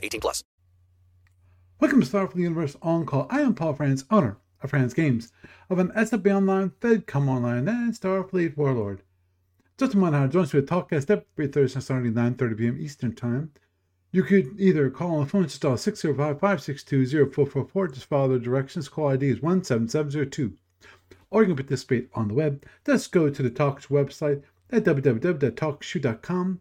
18+. Welcome to Starfleet Universe On Call. I am Paul Franz, owner of Franz Games, of an SFB Online, FedCom Online, and Starfleet Warlord. Just a reminder, I join you with Talkcast every Thursday starting at 9:30 p.m. Eastern Time. You could either call on the phone, just dial 605-562-0444, just follow the directions. Call ID is 17702. Or you can participate on the web. Just go to the Talk Show website at www.talkshow.com/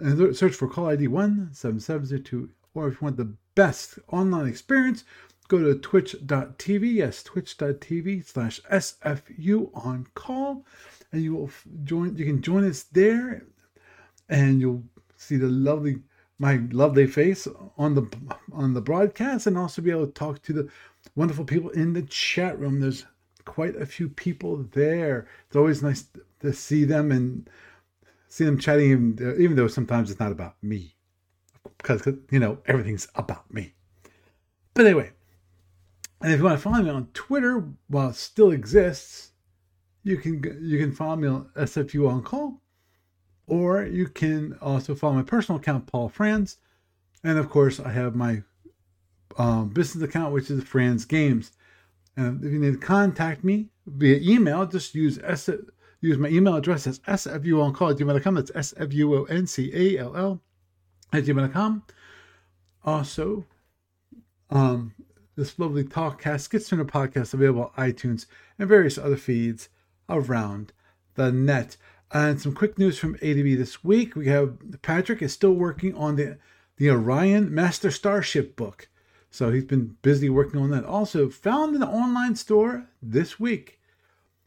and search for call ID 17702. Or if you want the best online experience, go to twitch.tv, yes, twitch.tv/SFU on call, and you will join. You can join us there, and you'll see the my lovely face on the broadcast, and also be able to talk to the wonderful people in the chat room. There's quite a few people there. It's always nice to see them and see them chatting, even though sometimes it's not about me, because everything's about me. But anyway, and if you want to follow me on Twitter while it still exists, you can follow me on SFU on call. Or you can also follow my personal account, Paul Franz. And of course, I have my business account, which is Franz Games. And if you need to contact me via email, just use my email address as sfuoncall@gmail.com. That's sfuoncall@gmail.com. Also, this lovely Talkcast Get Sooner podcast available on iTunes and various other feeds around the net. And some quick news from ADB this week. We have Patrick is still working on the Orion Master Starship book. So he's been busy working on that. Also, found in the online store this week,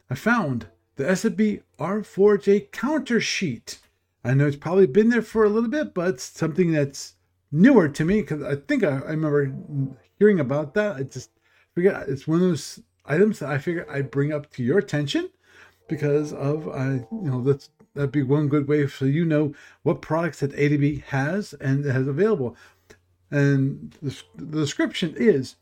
I found the SFB R4J counter sheet. I know it's probably been there for a little bit, but it's something that's newer to me because I think I remember hearing about that. I just forget. It's one of those items that I figure I bring up to your attention. Because of, that'd be one good way so you know what products that ADB has and has available. And the description is,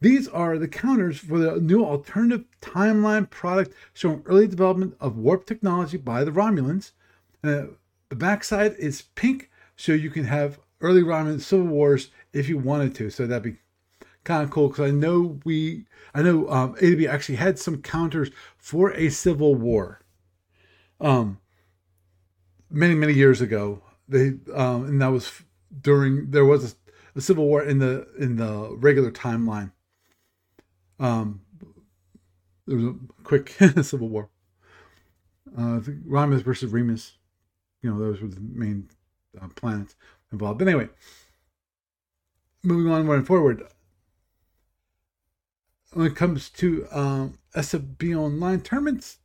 these are the counters for the new alternative timeline product showing early development of warp technology by the Romulans. The backside is pink, so you can have early Romulan civil wars if you wanted to. So that'd be kind of cool, because I know ADB actually had some counters for a civil war many years ago. They and that was during there was a civil war in the regular timeline. There was a quick civil war. Romulus versus Remus, those were the main planets involved. But anyway, moving on forward. When it comes to SFB Online tournaments,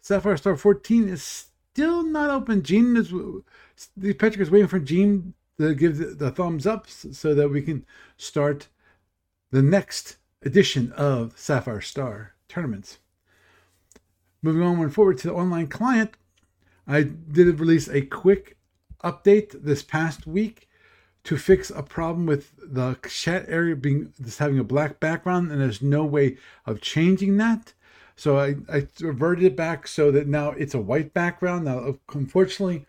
Sapphire Star 14 is still not open. Patrick is waiting for Gene to give the thumbs up so that we can start the next edition of Sapphire Star tournaments. Moving on forward to the online client, I did release a quick update this past week to fix a problem with the chat area having a black background, and there's no way of changing that. So I reverted it back so that now it's a white background. Now, unfortunately,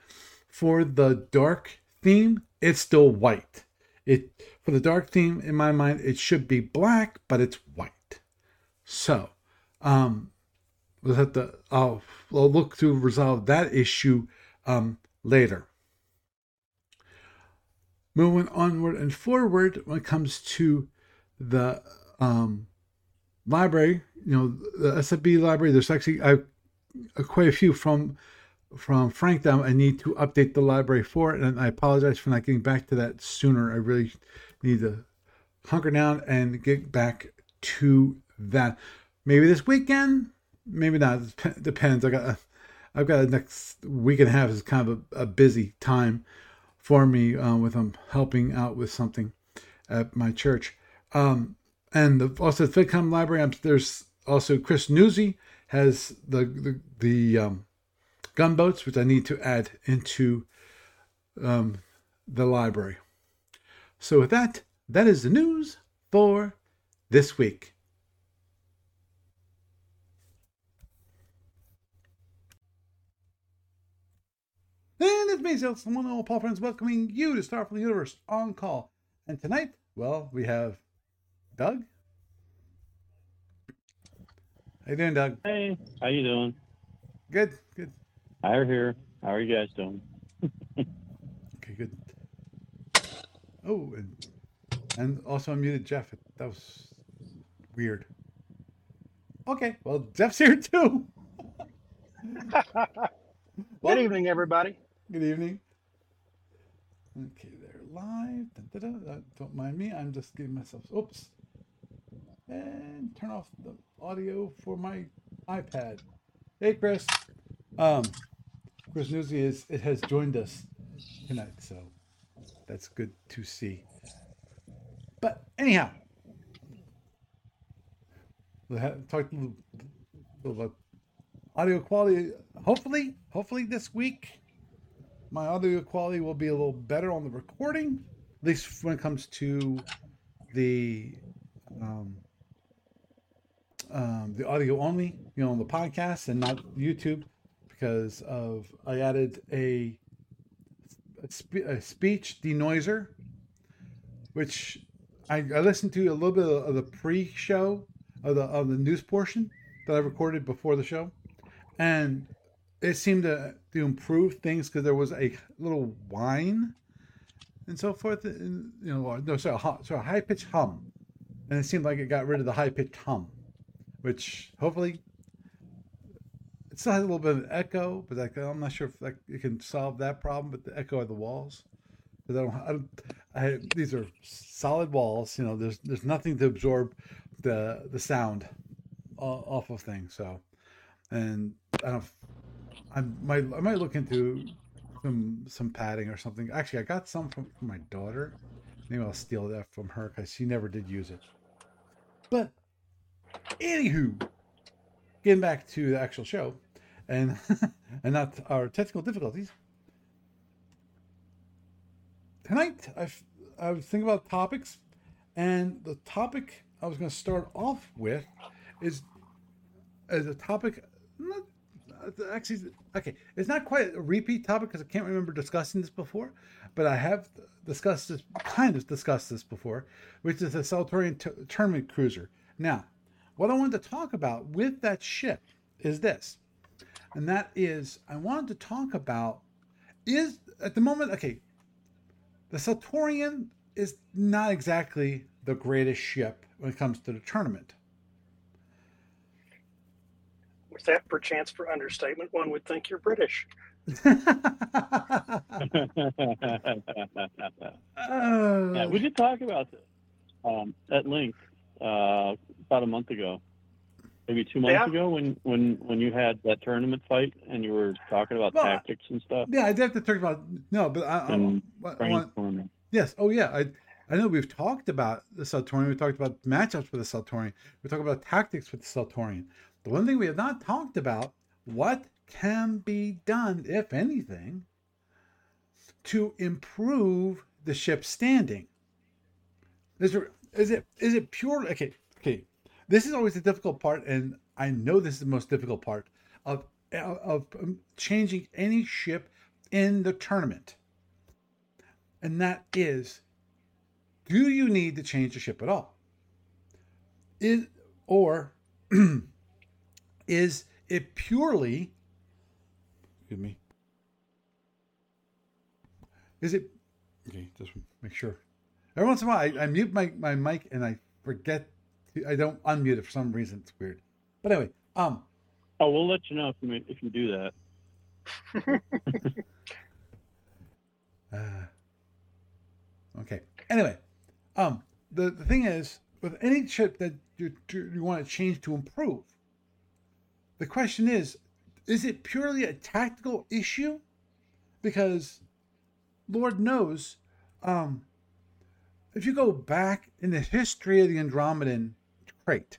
for the dark theme, it's still white. For the dark theme, in my mind, it should be black, but it's white. So we'll have to, I'll look to resolve that issue later. Moving onward and forward, when it comes to the library, the SFB library, there's actually quite a few from Frank that I need to update the library for, and I apologize for not getting back to that sooner. I really need to hunker down and get back to that. Maybe this weekend, maybe not. It depends. I've got a next week and a half is kind of a busy time for me with them helping out with something at my church. And also the FedCom library, there's also Chris Nusi has the gunboats, which I need to add into the library. So with that, that is the news for this week. And it's me, someone old Paul Franz, welcoming you to Starfleet Universe on call. And tonight, well, we have Doug. How you doing, Doug? Hey, how you doing? Good, good. Hi, we're here. How are you guys doing? Okay, good. Oh, and also I muted Jeff. That was weird. Okay, well, Jeff's here too. Good evening, everybody. Good evening. Okay, they're live. Don't mind me. I'm just giving myself. Oops. And turn off the audio for my iPad. Hey, Chris. Chris Nusi has joined us tonight, so that's good to see. But anyhow, we'll talk a little about audio quality. Hopefully this week, my audio quality will be a little better on the recording, at least when it comes to the audio only, on the podcast and not YouTube, because I added a speech denoiser, which I listened to a little bit of the pre-show of the news portion that I recorded before the show, and it seemed to improve things because there was a little whine and so forth, and, a high-pitched hum, and it seemed like it got rid of the high-pitched hum, which hopefully it still has a little bit of an echo, but I'm not sure if it can solve that problem. But the echo of the walls, because these are solid walls. There's nothing to absorb the sound off of things. So, and I might look into some padding or something. Actually, I got some from my daughter. Maybe I'll steal that from her because she never did use it. But anywho, getting back to the actual show, and not our technical difficulties. Tonight, I was thinking about topics, and the topic I was going to start off with is a topic. It's not quite a repeat topic because I can't remember discussing this before, but I have discussed this before, which is the Seltorian Tournament Cruiser. Now, what I wanted to talk about with that ship is this, and that is I wanted to talk about is at the moment, the Seltorian is not exactly the greatest ship when it comes to the tournament. Was that perchance for understatement? One would think you're British. Yeah, we did talk about this at length about a month ago, maybe 2 months ago, when you had that tournament fight and you were talking about tactics and stuff. Yeah, I did have to talk about brainstorming. Yes. Oh, yeah. I know we've talked about the Seltorian. We talked about matchups with the Seltorian. We talked about tactics with the Seltorian. The one thing we have not talked about, what can be done, if anything, to improve the ship's standing? Is it pure? Okay. This is always the difficult part, and I know this is the most difficult part of changing any ship in the tournament. And that is, do you need to change the ship at all? Is it purely, just make sure. Every once in a while, I mute my mic and I forget, I don't unmute it for some reason. It's weird. But anyway. We'll let you know if you do that. Okay. Anyway, the thing is, with any chip that you want to change to improve, the question is it purely a tactical issue? Because Lord knows, if you go back in the history of the Andromedan trait,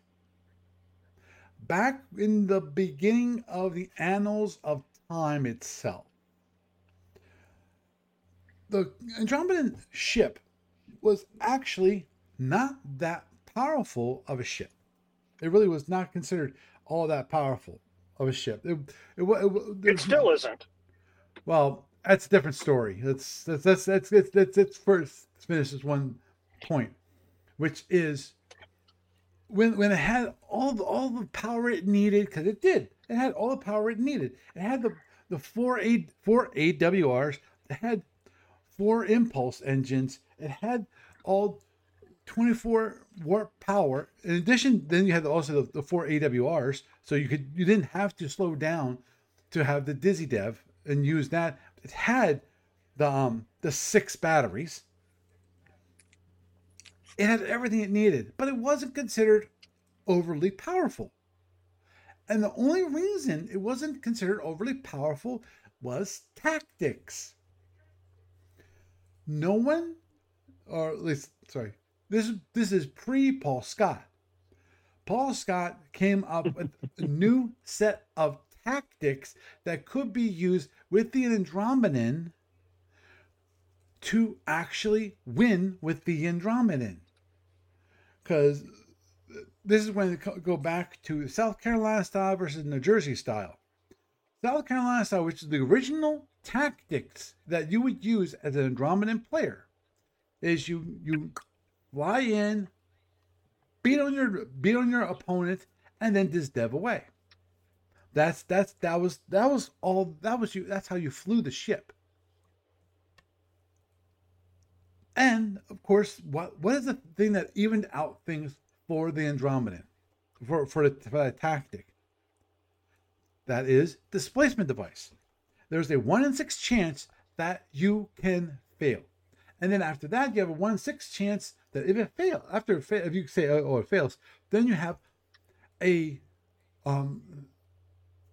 back in the beginning of the annals of time itself, the Andromedan ship was actually not that powerful of a ship. It really was not considered all that powerful of a ship. It still isn't. Well, that's a different story. Let's first finish this one point, which is when it had all the power it needed, because it did. It had all the power it needed. It had the four AWRs. It had 4 impulse engines. It had all 24 warp power. In addition, then you had also the 4 AWRs, so you didn't have to slow down to have the Dizzy Dev and use that. It had the 6 batteries. It had everything it needed, but it wasn't considered overly powerful. And the only reason it wasn't considered overly powerful was tactics. No one, or at least, sorry, this is pre-Paul Scott. Paul Scott came up with a new set of tactics that could be used with the Andromedan to actually win with the Andromedan. Because this is when they go back to South Carolina style versus New Jersey style. South Carolina style, which is the original tactics that you would use as an Andromedan player, is you fly in, beat on your opponent, and then just dev away. That was all. That's how you flew the ship. And of course, what is the thing that evened out things for the Andromedan, for the tactic? That is displacement device. There's a 1 in 6 chance that you can fail. And then after that, you have a 1 in 6 chance that if you say, oh, it fails, then you have a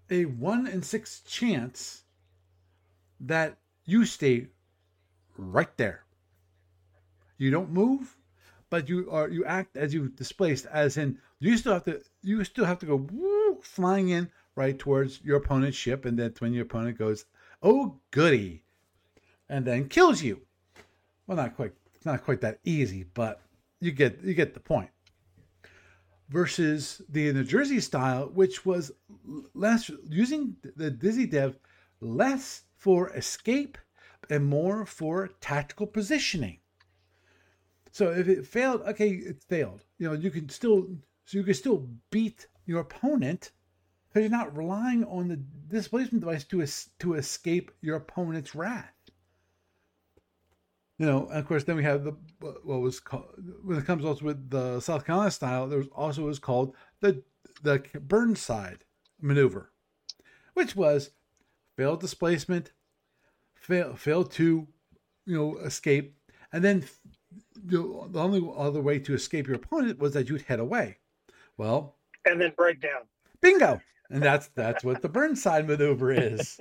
1 in 6 chance that you stay right there. You don't move, but you act as you displaced, as in you still have to go woo, flying in right towards your opponent's ship, and that's when your opponent goes, oh goody, and then kills you. Well, not quite that easy, but you get the point. Versus the New Jersey style, which was less using the Dizzy Dev, less for escape and more for tactical positioning. So if it failed, okay, it failed. You know, you can still beat your opponent, because you're not relying on the displacement device to escape your opponent's wrath. You know, and of course, then we have when it comes also with the South Carolina style, there was also what was called the Burnside maneuver, which was failed displacement, fail to, you know, escape, and then the only other way to escape your opponent was that you'd head away. Well, and then break down. Bingo. And that's what the Burnside maneuver is.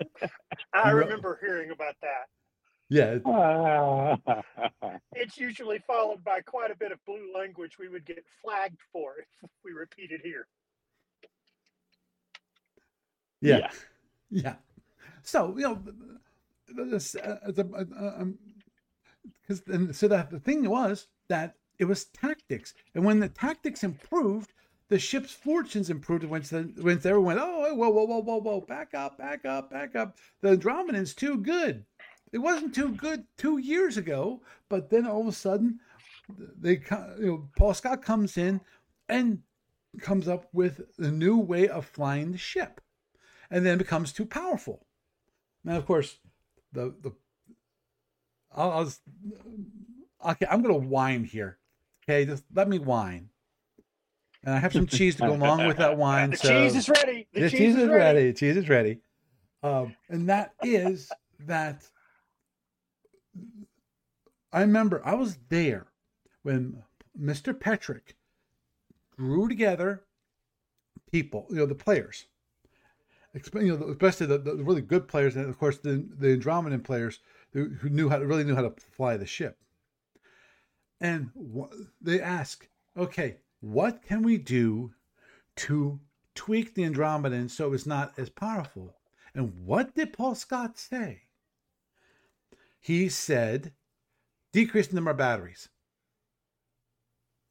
I remember hearing about that. Yeah. It's usually followed by quite a bit of blue language we would get flagged for if we repeat it here. Yeah. Yeah. So, you know, the thing was that it was tactics. And when the tactics improved, the ship's fortunes improved. Once everyone went, oh, whoa, back up. The Andromedan's too good. It wasn't too good 2 years ago, but then all of a sudden, Paul Scott comes in and comes up with a new way of flying the ship, and then becomes too powerful. Now, of course, I'm going to whine here. Okay, just let me whine. And I have some cheese to go along with that wine. The cheese is ready. The cheese is ready. And that is that. I remember I was there when Mr. Patrick drew together people, you know, the players, especially the really good players, and of course the Andromedan players, who knew how to really knew how to fly the ship. And they ask, okay, what can we do to tweak the Andromedan so it's not as powerful? And what did Paul Scott say? He said, decrease the number of batteries.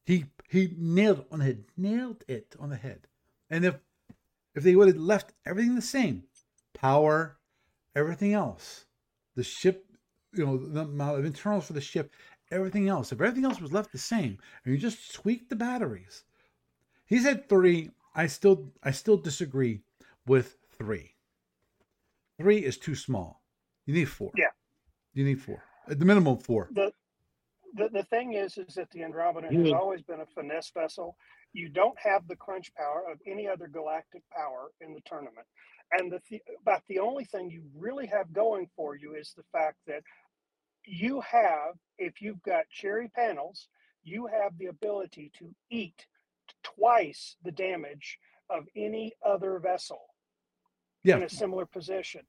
He nailed it on the head. And if they would have left everything the same, power, everything else, the ship, the amount of internals for the ship, everything else, if everything else was left the same, and you just tweaked the batteries, he said 3. I still disagree with 3. 3 is too small. You need 4. Yeah. You need 4. At the minimum 4. The thing is that the Andromedan has always been a finesse vessel. You don't have the crunch power of any other galactic power in the tournament. And about the only thing you really have going for you is the fact that you have, if you've got cherry panels, you have the ability to eat twice the damage of any other vessel in a similar position.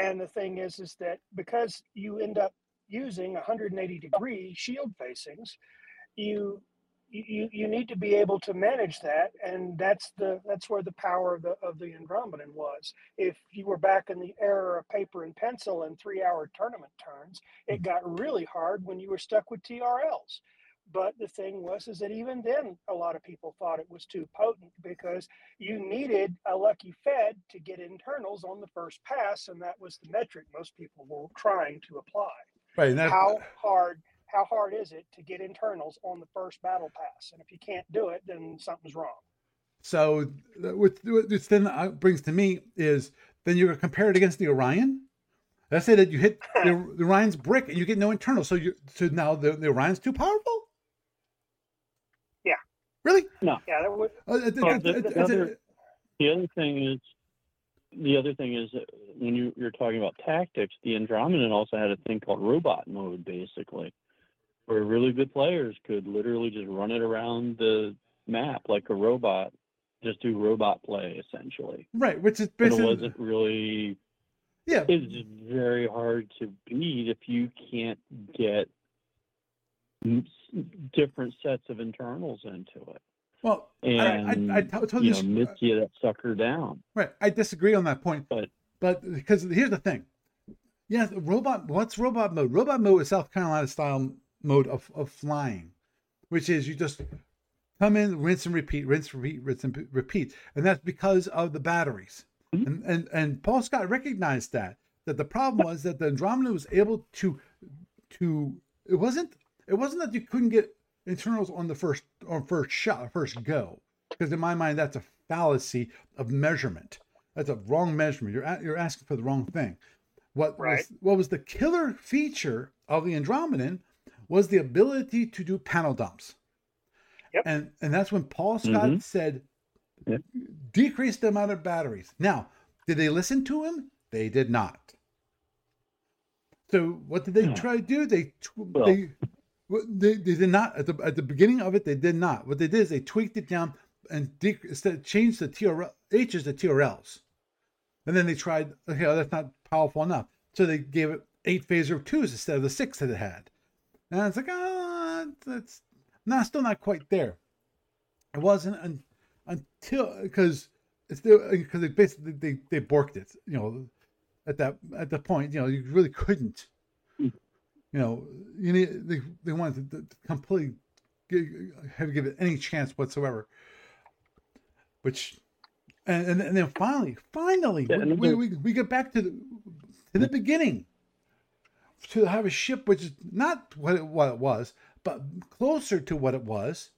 And the thing is that because you end up using 180-degree shield facings, you need to be able to manage that, and that's where the power of the Andromedan was. If you were back in the era of paper and pencil and 3-hour tournament turns, it got really hard when you were stuck with TRLs. But the thing was that even then, a lot of people thought it was too potent because you needed a lucky Fed to get internals on the first pass, and that was the metric most people were trying to apply. Right, and how hard is it to get internals on the first battle pass? And if you can't do it, then something's wrong. So what then brings to me is then you're compared against the Orion. Let's say that you hit the Orion's brick and you get no internals. So now the Orion's too powerful? Yeah. Really? No. Yeah. That would... The other thing is that when you're talking about tactics, the Andromedan also had a thing called robot mode, basically, where really good players could literally just run it around the map like a robot, just do robot play, essentially. Right, which is basically... But it wasn't really... Yeah. It's just very hard to beat if you can't get different sets of internals into it. Well, and, I totally miss you that sucker down. Right, I disagree on that point. But because here's the thing, what's robot mode? Robot mode is South Carolina style mode of flying, which is you just come in, rinse and repeat, and that's because of the batteries. Mm-hmm. And Paul Scott recognized that the problem was that the Andromedan was able to it wasn't that you couldn't get internals on the first shot, first go, because in my mind that's a fallacy of measurement. That's a wrong measurement. You're asking for the wrong thing. What was the killer feature of the Andromedan was the ability to do panel dumps. Yep. And that's when Paul Scott said, decrease the amount of batteries. Now, did they listen to him? They did not. So what did they try to do? They did not at the beginning of it. They did not. What they did is they tweaked it down and changed the TRHs to TRLs, and then they tried. Okay, that's not powerful enough. So they gave it 8 phaser 2s instead of the 6 that it had. And it's like, that's not still not quite there. It wasn't until because they basically they borked it. At the point you really couldn't. They wanted to completely give it any chance whatsoever. Which, and then finally, we get back to the beginning. To have a ship which is not what it was, but closer to what it was.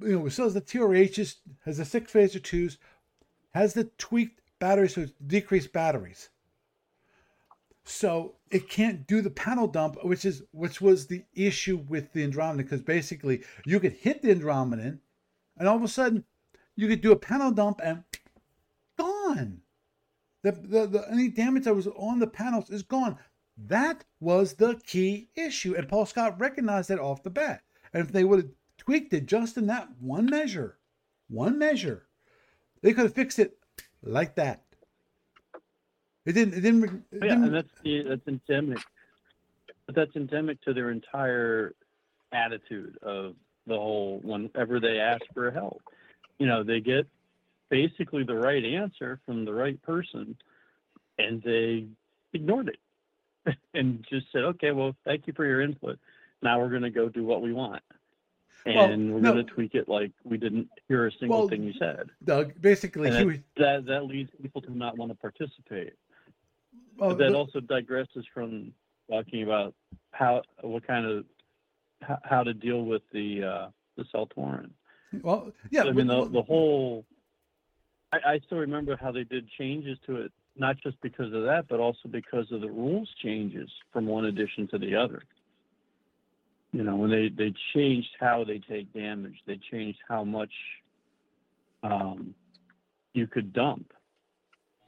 It still has the TRHs, has the 6 phaser 2s, has the tweaked batteries, so it's decreased batteries. So it can't do the panel dump, which was the issue with the Andromedan, because basically you could hit the Andromedan, and all of a sudden you could do a panel dump and gone. Any damage that was on the panels is gone. That was the key issue, and Paul Scott recognized that off the bat. And if they would have tweaked it just in that one measure, they could have fixed it like that. It didn't. And that's intended. But that's endemic to their entire attitude of the whole, whenever they ask for help, you know, they get basically the right answer from the right person, and they ignored it and just said, okay, well, thank you for your input. Now we're going to go do what we want. And we're going to tweak it like we didn't hear a single thing you said. Doug, basically, that leads people to not want to participate. But that also digresses from talking about how to deal with the Seltorian. Well, yeah. So, I mean, the whole. I still remember how they did changes to it, not just because of that, but also because of the rules changes from one edition to the other. You know, when they changed how they take damage, they changed how much you could dump,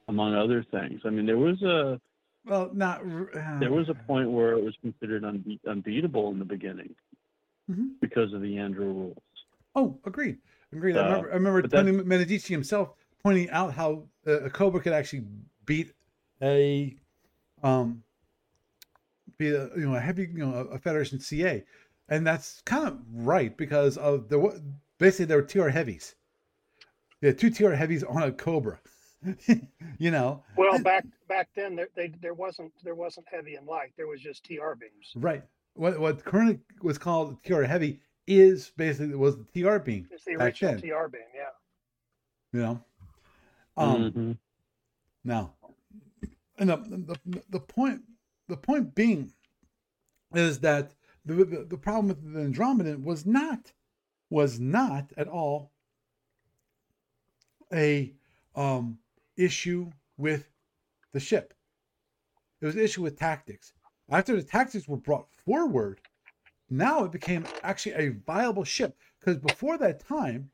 among other things. I mean, there was a there was a point where it was considered unbeatable in the beginning because of the Andrew rules. Oh, agreed. I remember Tony Menedici himself pointing out how a Cobra could actually beat a Federation CA, and that's kind of right because of there were TR heavies. There were 2 TR heavies on a Cobra, you know. Well, back then there wasn't heavy and light. There was just TR beams. Right. What currently was called TR heavy is basically was the TR beam. It's the original TR beam, yeah. You know. Now, and the point being is that the problem with the Andromedan was not at all a issue with the ship. It was an issue with tactics. After the tactics were brought forward, now it became actually a viable ship, because before that time,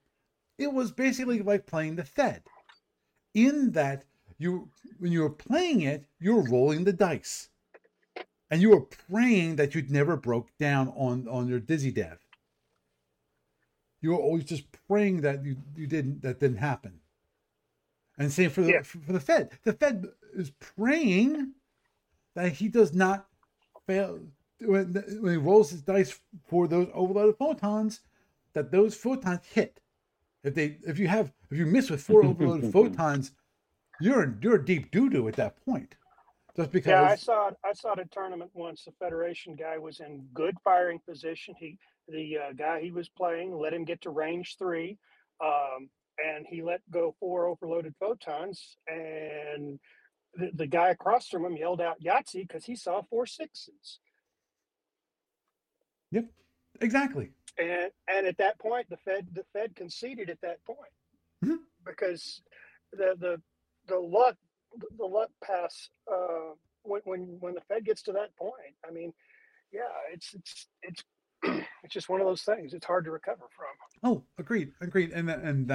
it was basically like playing the Fed, in that when you were playing it, you were rolling the dice. And you were praying that you'd never broke down on your dizzy dev. You were always just praying that that didn't happen. And same for the Fed. The Fed is praying that he does not fail when he rolls his dice for those overloaded photons, that those photons hit. If you miss with 4 overloaded photons, you're deep doo doo at that point. Because... Yeah, I saw at a tournament once. The Federation guy was in good firing position. The guy he was playing let him get to range 3, and he let go 4 overloaded photons. And the guy across from him yelled out Yahtzee because he saw 4 sixes. Yep, exactly. And at that point, the Fed conceded at that point because the luck. The luck pass when the Fed gets to that point. I mean, yeah, it's just one of those things. It's hard to recover from. Oh, agreed, and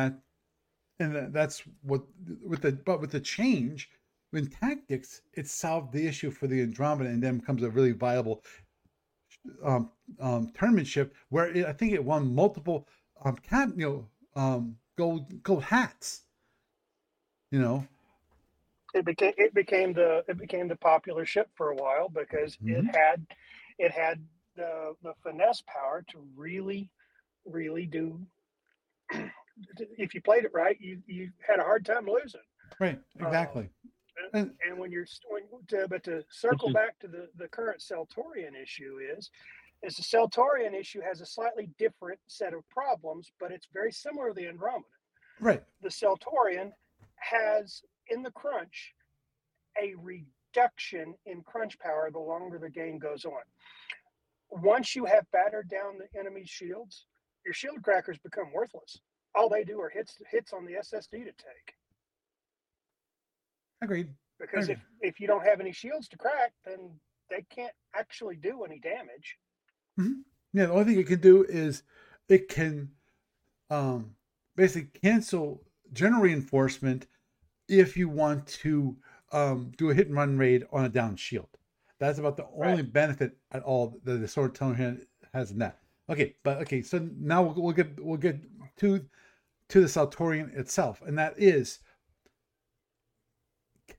that's what with the change in tactics, it solved the issue for the Andromeda, and then becomes a really viable tournament ship where I think it won multiple gold hats. You know. It became the popular ship for a while because it had the finesse power to really, really do. If you played it right, you had a hard time losing. Right, exactly. And when you're to circle back to the current Seltorian issue is the Seltorian issue has a slightly different set of problems, but it's very similar to the Andromedan. Right. The Seltorian has, in the crunch, a reduction in crunch power the longer the game goes on. Once you have battered down the enemy's shields, your shield crackers become worthless. All they do are hits on the SSD to take. Agreed. Because if you don't have any shields to crack, then they can't actually do any damage. Mm-hmm. Yeah, the only thing it can do is it can basically cancel general reinforcement if you want to do a hit and run raid on a down shield. That's about the only benefit at all that the Seltorian has in that. Okay, so now we'll get to the Seltorian itself, and that is,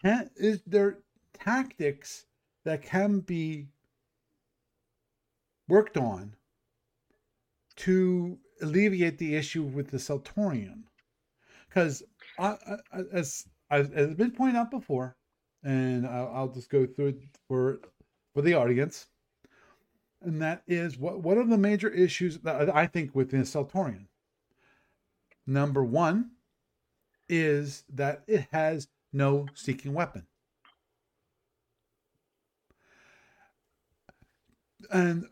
is there tactics that can be worked on to alleviate the issue with the Seltorian. Because as has been pointed out before, and I'll just go through it for the audience, and that is what are the major issues that I think within Seltorian? Number one is that it has no seeking weapon. And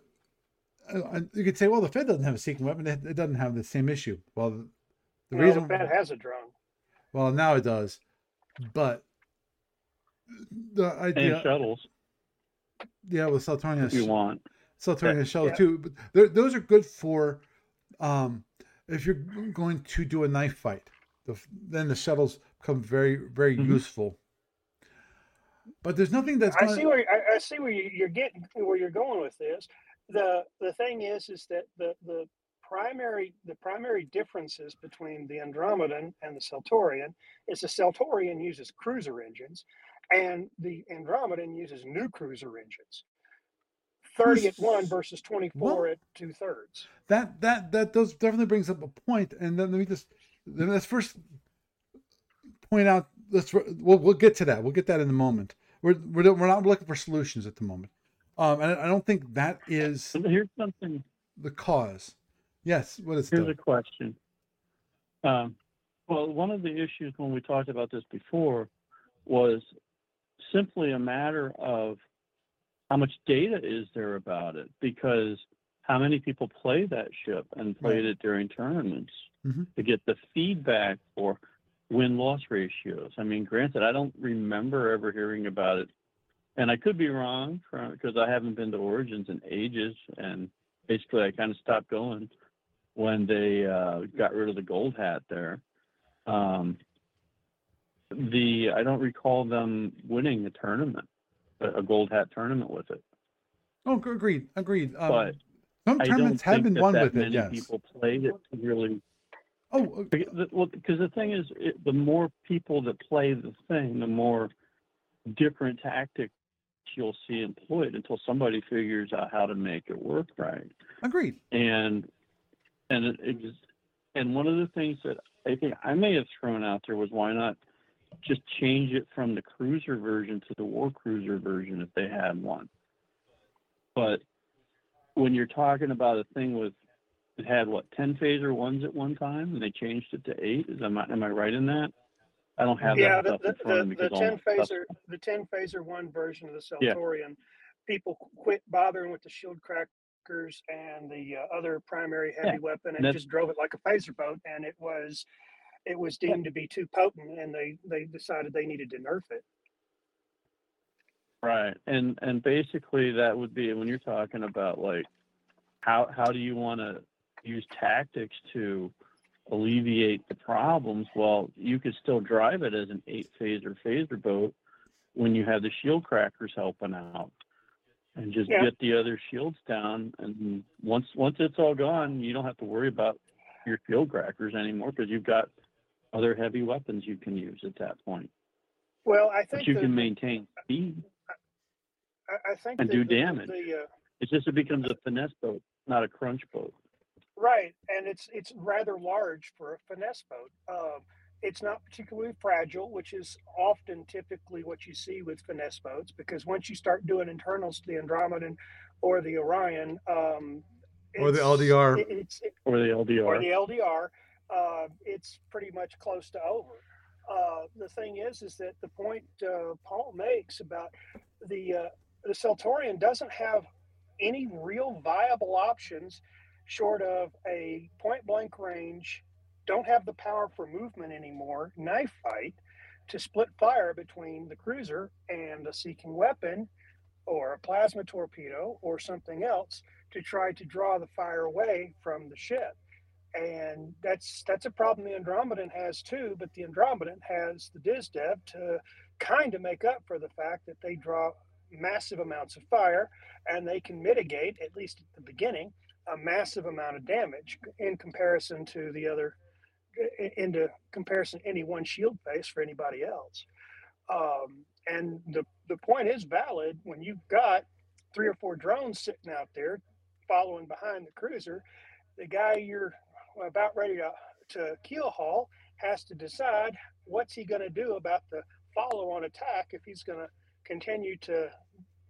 you could say, well, the Fed doesn't have a seeking weapon. It doesn't have the same issue. Well, the reason the Fed has a drone. Well, now it does. But the idea... And shuttles. Yeah, with Seltorian... If you want. Seltorian shuttle, yeah. Too. But those are good for... if you're going to do a knife fight, then the shuttles become very, very useful. But there's nothing that's... I see where you're going with this. The thing is that the primary differences between the Andromedan and the Seltorian is the Seltorian uses cruiser engines, and the Andromedan uses new cruiser engines. 30 at one versus 24 at two thirds. That does definitely brings up a point, and then let's first point out. We'll get to that. We'll get that in a moment. We're not looking for solutions at the moment. And I don't think that is. Here's something. The cause. Yes. What is? Here's a question. Well, one of the issues when we talked about this before was simply a matter of how much data is there about it? Because how many people play that ship and played it during tournaments to get the feedback for win-loss ratios? I mean, granted, I don't remember ever hearing about it. And I could be wrong because I haven't been to Origins in ages. And basically, I kind of stopped going when they got rid of the gold hat there. I don't recall them winning the tournament. A gold hat tournament with it. Oh, agreed. But some tournaments have been won with it. Yes, people played it to really. Oh, well, because the thing is, the more people that play the thing, the more different tactics you'll see employed until somebody figures out how to make it work right. Agreed. And one of the things that I think I may have thrown out there was why not just change it from the cruiser version to the war cruiser version if they had one. But when you're talking about a thing with, it had 10 phaser ones at one time, and they changed it to 8. Am I right in that? I don't have that stuff in front of me. The 10 phaser one version of the Seltorian, people quit bothering with the shield crackers and the other primary heavy weapon and just drove it like a phaser boat, and it was deemed to be too potent, and they decided they needed to nerf it. Right. And basically that would be when you're talking about like how do you want to use tactics to alleviate the problems? Well, you could still drive it as an 8 phaser boat when you have the shield crackers helping out and just get the other shields down. And once it's all gone, you don't have to worry about your shield crackers anymore because you've got other heavy weapons you can use at that point. Well, I think you can maintain speed. I think and do damage. It's just it becomes a finesse boat, not a crunch boat. Right, and it's rather large for a finesse boat. It's not particularly fragile, which is often typically what you see with finesse boats, because once you start doing internals to the Andromedan or the Orion, or the LDR. It's pretty much close to over. The thing is that the point Paul makes about the Seltorian doesn't have any real viable options short of a point blank range, don't have the power for movement anymore, knife fight to split fire between the cruiser and a seeking weapon or a plasma torpedo or something else to try to draw the fire away from the ship. And that's a problem the Andromedan has too, but the Andromedan has the DISDEV to kind of make up for the fact that they draw massive amounts of fire and they can mitigate, at least at the beginning, a massive amount of damage in comparison to the other, any one shield face for anybody else. And the point is valid when you've got 3 or 4 drones sitting out there following behind the cruiser, the guy you're about ready to keel haul has to decide what's he going to do about the follow-on attack if he's going to continue to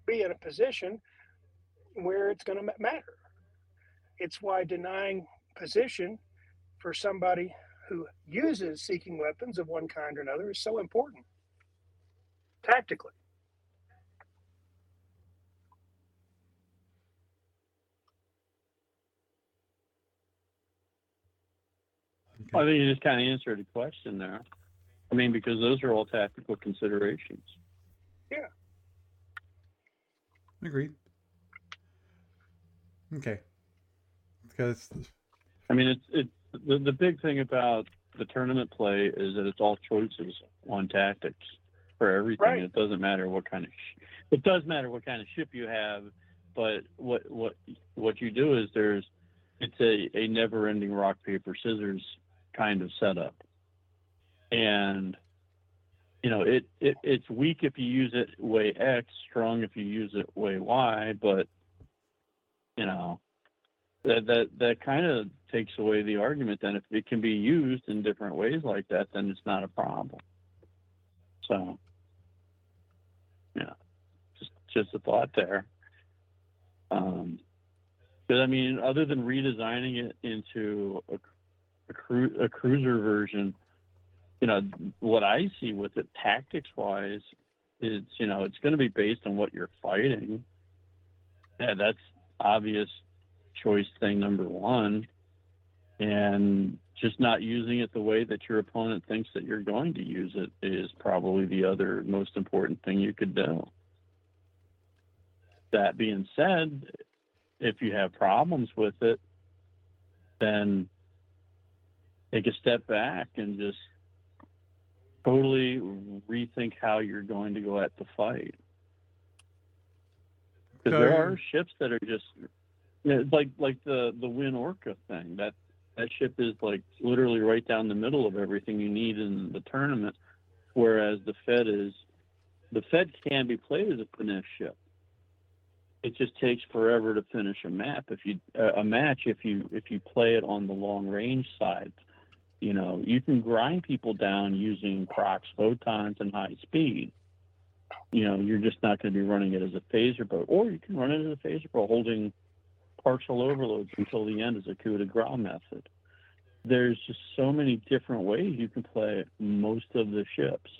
be in a position where it's going to matter. It's why denying position for somebody who uses seeking weapons of one kind or another is so important tactically. Okay. I think you just kind of answered a question there. I mean, because those are all tactical considerations. Yeah. Agreed. Okay. Because I mean, it's the big thing about the tournament play is that it's all choices on tactics for everything. Right. It doesn't matter what kind of it does matter what kind of ship you have, but what you do is it's a never-ending rock paper scissors kind of setup, and you know it's weak if you use it way X, strong if you use it way Y, but you know. That kind of takes away the argument. Then if it can be used in different ways like that, then it's not a problem. So, yeah, just a thought there. But I mean, other than redesigning it into a cruiser version, you know, what I see with it tactics-wise is, you know, it's going to be based on what you're fighting. Yeah, that's obvious. Choice thing number one, and just not using it the way that your opponent thinks that you're going to use it is probably the other most important thing you could do. That being said, if you have problems with it, then take a step back and just totally rethink how you're going to go at the fight. Because there are ships that are just... Yeah, it's like the Wynn Orca thing. That ship is like literally right down the middle of everything you need in the tournament, whereas the Fed can be played as a finesse ship. It just takes forever to finish a match if you play it on the long range side. You know, you can grind people down using procs, photons, and high speed. You know, you're just not going to be running it as a phaser boat, or you can run it as a phaser boat holding partial overloads until the end is a coup de grace method. There's just so many different ways you can play most of the ships.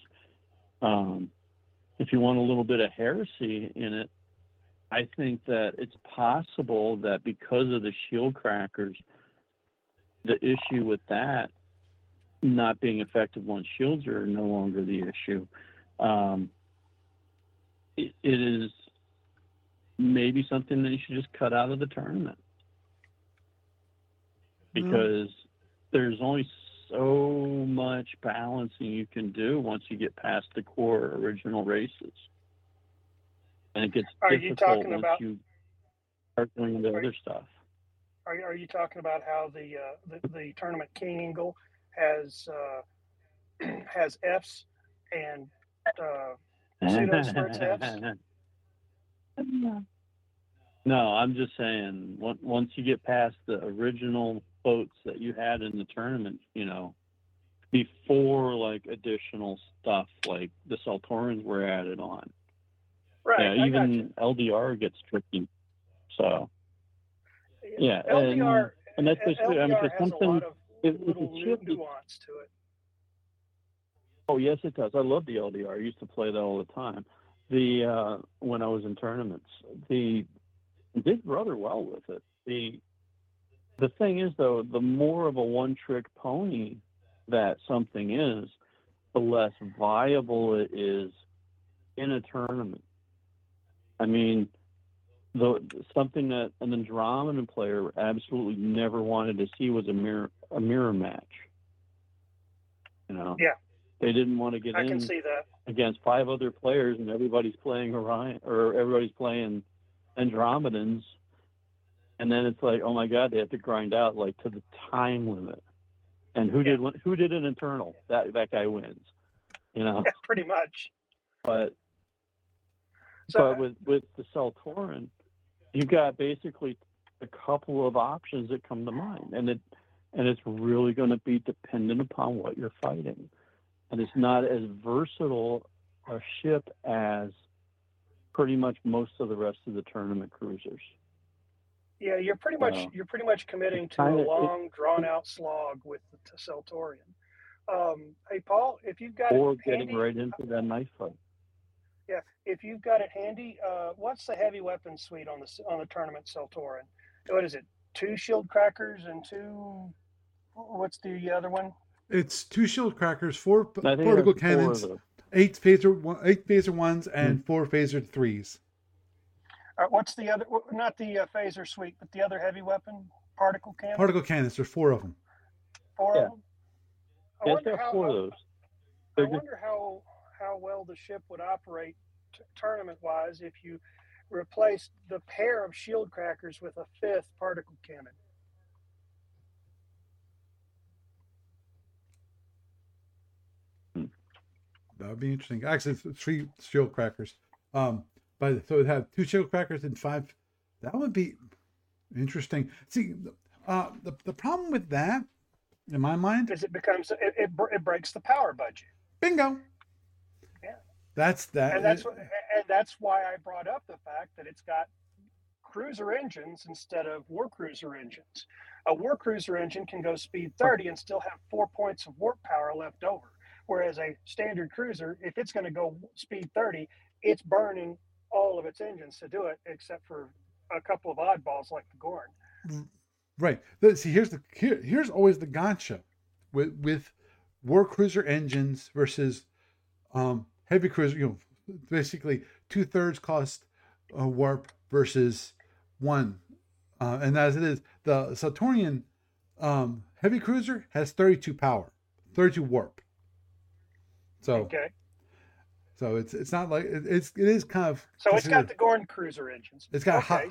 If you want a little bit of heresy in it, I think that it's possible that because of the shield crackers, the issue with that not being effective once shields are no longer the issue, it is maybe something that you should just cut out of the tournament, because there's only so much balancing you can do once you get past the core original races, and it gets difficult once you start doing the other stuff. Are you talking about how the tournament King Eagle has Fs and pseudo spurts Fs? No, I'm just saying once you get past the original boats that you had in the tournament, you know, before like additional stuff like the Seltorians were added on. Right. Yeah, even LDR gets tricky. So yeah, LDR and that's basically LDR, I mean, has something, a lot of little nuance to it. Oh yes, it does. I love the LDR. I used to play that all the time. When I was in tournaments, did rather well with it. The thing is though, the more of a one-trick pony that something is, the less viable it is in a tournament. I mean, something that an Andromedan player absolutely never wanted to see was a mirror match. You know. Yeah. They didn't want to get in against 5 other players, and everybody's playing Orion or everybody's playing Andromedans, and then it's like, oh my god, they have to grind out like to the time limit. And who did an internal? That guy wins, you know. Yeah, pretty much. But with the Seltorian, you've got basically a couple of options that come to mind, and it's really going to be dependent upon what you're fighting, and it's not as versatile a ship as pretty much most of the rest of the tournament cruisers. Yeah, you're pretty much committing to a long, drawn-out slog with the Seltorian. Hey, Paul, if you've got or it getting handy, right into that knife fight. Yeah, if you've got it handy, what's the heavy weapons suite on the tournament Seltorian? What is it? 2 shield crackers and 2. What's the other one? It's 2 shield crackers, 4 particle cannons, 8 phaser ones, and 4 phaser threes. What's the other? Not the phaser suite, but the other heavy weapon, particle cannons. Particle cannons. There are 4 of them. 4 of them. I wonder how well the ship would operate tournament-wise if you replaced the pair of shield crackers with a 5th particle cannon. That would be interesting. Actually, 3 shield crackers. So it'd have 2 shield crackers and 5. That would be interesting. See, the problem with that, in my mind, is it breaks the power budget. Bingo. Yeah. That's that. And that's why I brought up the fact that it's got cruiser engines instead of war cruiser engines. A war cruiser engine can go speed 30 and still have 4 points of warp power left over, whereas a standard cruiser, if it's going to go speed 30, it's burning all of its engines to do it, except for a couple of oddballs like the Gorn. Right. See, here's always the gotcha with war cruiser engines versus heavy cruiser. You know, basically 2/3 cost warp versus 1, and as it is, the Seltorian heavy cruiser has 32 power, 32 warp. So okay. So it's not like it is kind of. So it's got the Gorn cruiser engines. It's got warp.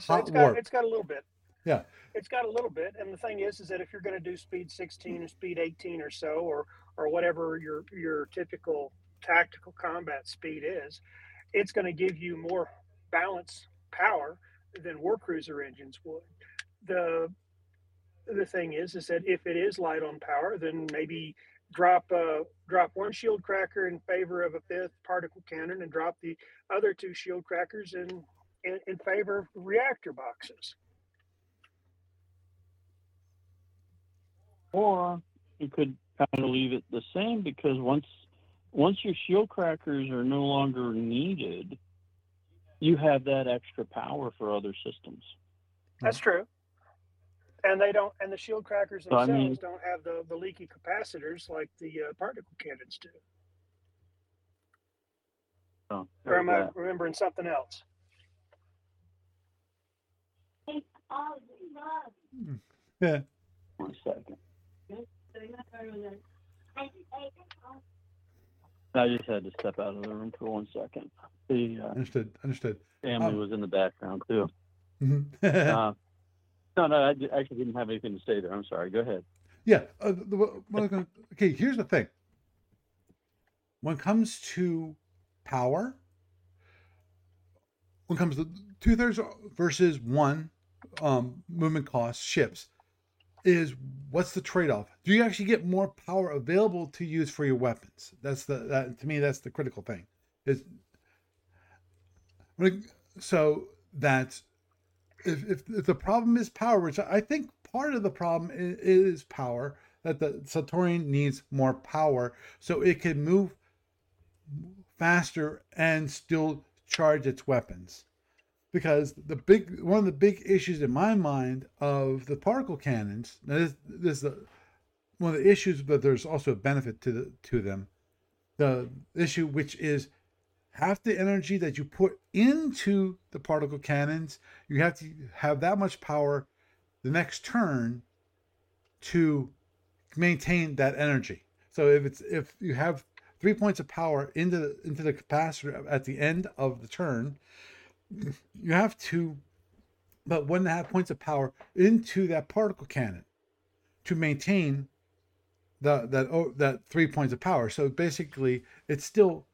It's got a little bit. Yeah, it's got a little bit, and the thing is that if you're going to do speed 16 or speed 18 or so, or whatever your typical tactical combat speed is, it's going to give you more balance power than war cruiser engines would. The thing is that if it is light on power, then maybe drop 1 shield cracker in favor of a 5th particle cannon, and drop the other 2 shield crackers in favor of reactor boxes. Or you could kind of leave it the same, because once your shield crackers are no longer needed, you have that extra power for other systems. That's true. And they don't, and the shield crackers themselves don't have the leaky capacitors like the particle cannons do. Oh, or am I remembering something else? Yeah. 1 second. I just had to step out of the room for 1 second. The understood. Family was in the background too. Mm-hmm. No, I actually didn't have anything to say there. I'm sorry. Go ahead. Yeah. Okay. Here's the thing. When it comes to power, when it comes to 2/3 versus 1 movement cost ships, is what's the trade-off? Do you actually get more power available to use for your weapons? That's the critical thing. If the problem is power, which I think part of the problem is power, that the Seltorian needs more power so it can move faster and still charge its weapons. Because one of the big issues in my mind of the particle cannons, now this is one of the issues, but there's also a benefit to them. The issue, which is half the energy that you put into the particle cannons, you have to have that much power the next turn to maintain that energy. So if you have 3 points of power into the capacitor at the end of the turn, you have to put 1.5 points of power into that particle cannon to maintain that 3 points of power. So basically, it's still,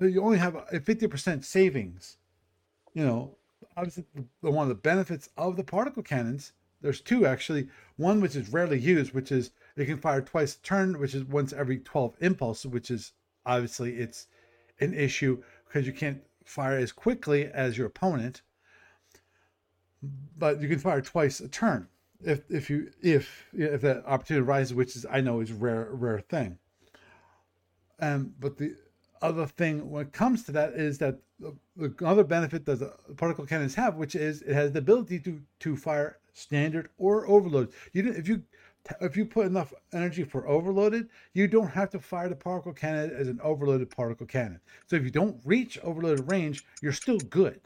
you only have a 50% savings, obviously one of the benefits of the particle cannons, there's two actually, one which is rarely used, which is it can fire twice a turn, which is once every 12 impulses, which is obviously it's an issue because you can't fire as quickly as your opponent, but you can fire twice a turn if that opportunity arises, which is, I know, is rare thing. But the other thing when it comes to that is that the other benefit that the particle cannons have, which is it has the ability to fire standard or overload. If you put enough energy for overloaded, you don't have to fire the particle cannon as an overloaded particle cannon. So if you don't reach overloaded range, you're still good.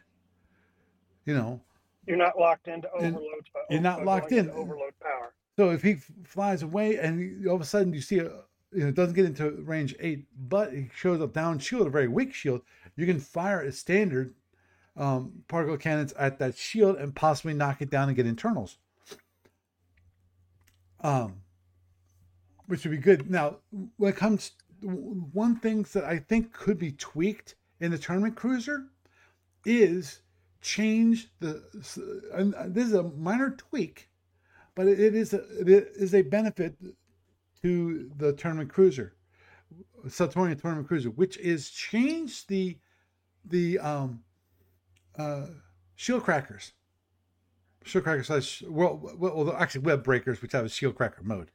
You know, you're not locked into overload. You're not locked in overload power. So if he flies away and all of a sudden you see it doesn't get into range 8, but he shows up down shield, a very weak shield, you can fire a standard particle cannons at that shield and possibly knock it down and get internals. Which would be good. Now, when it comes to one thing that I think could be tweaked in the tournament cruiser is change the, and this is a minor tweak, but it is a benefit to the tournament cruiser, Seltorian tournament cruiser, which is change the shield crackers. Shield cracker slash, well, actually web breakers, which have a shield cracker mode,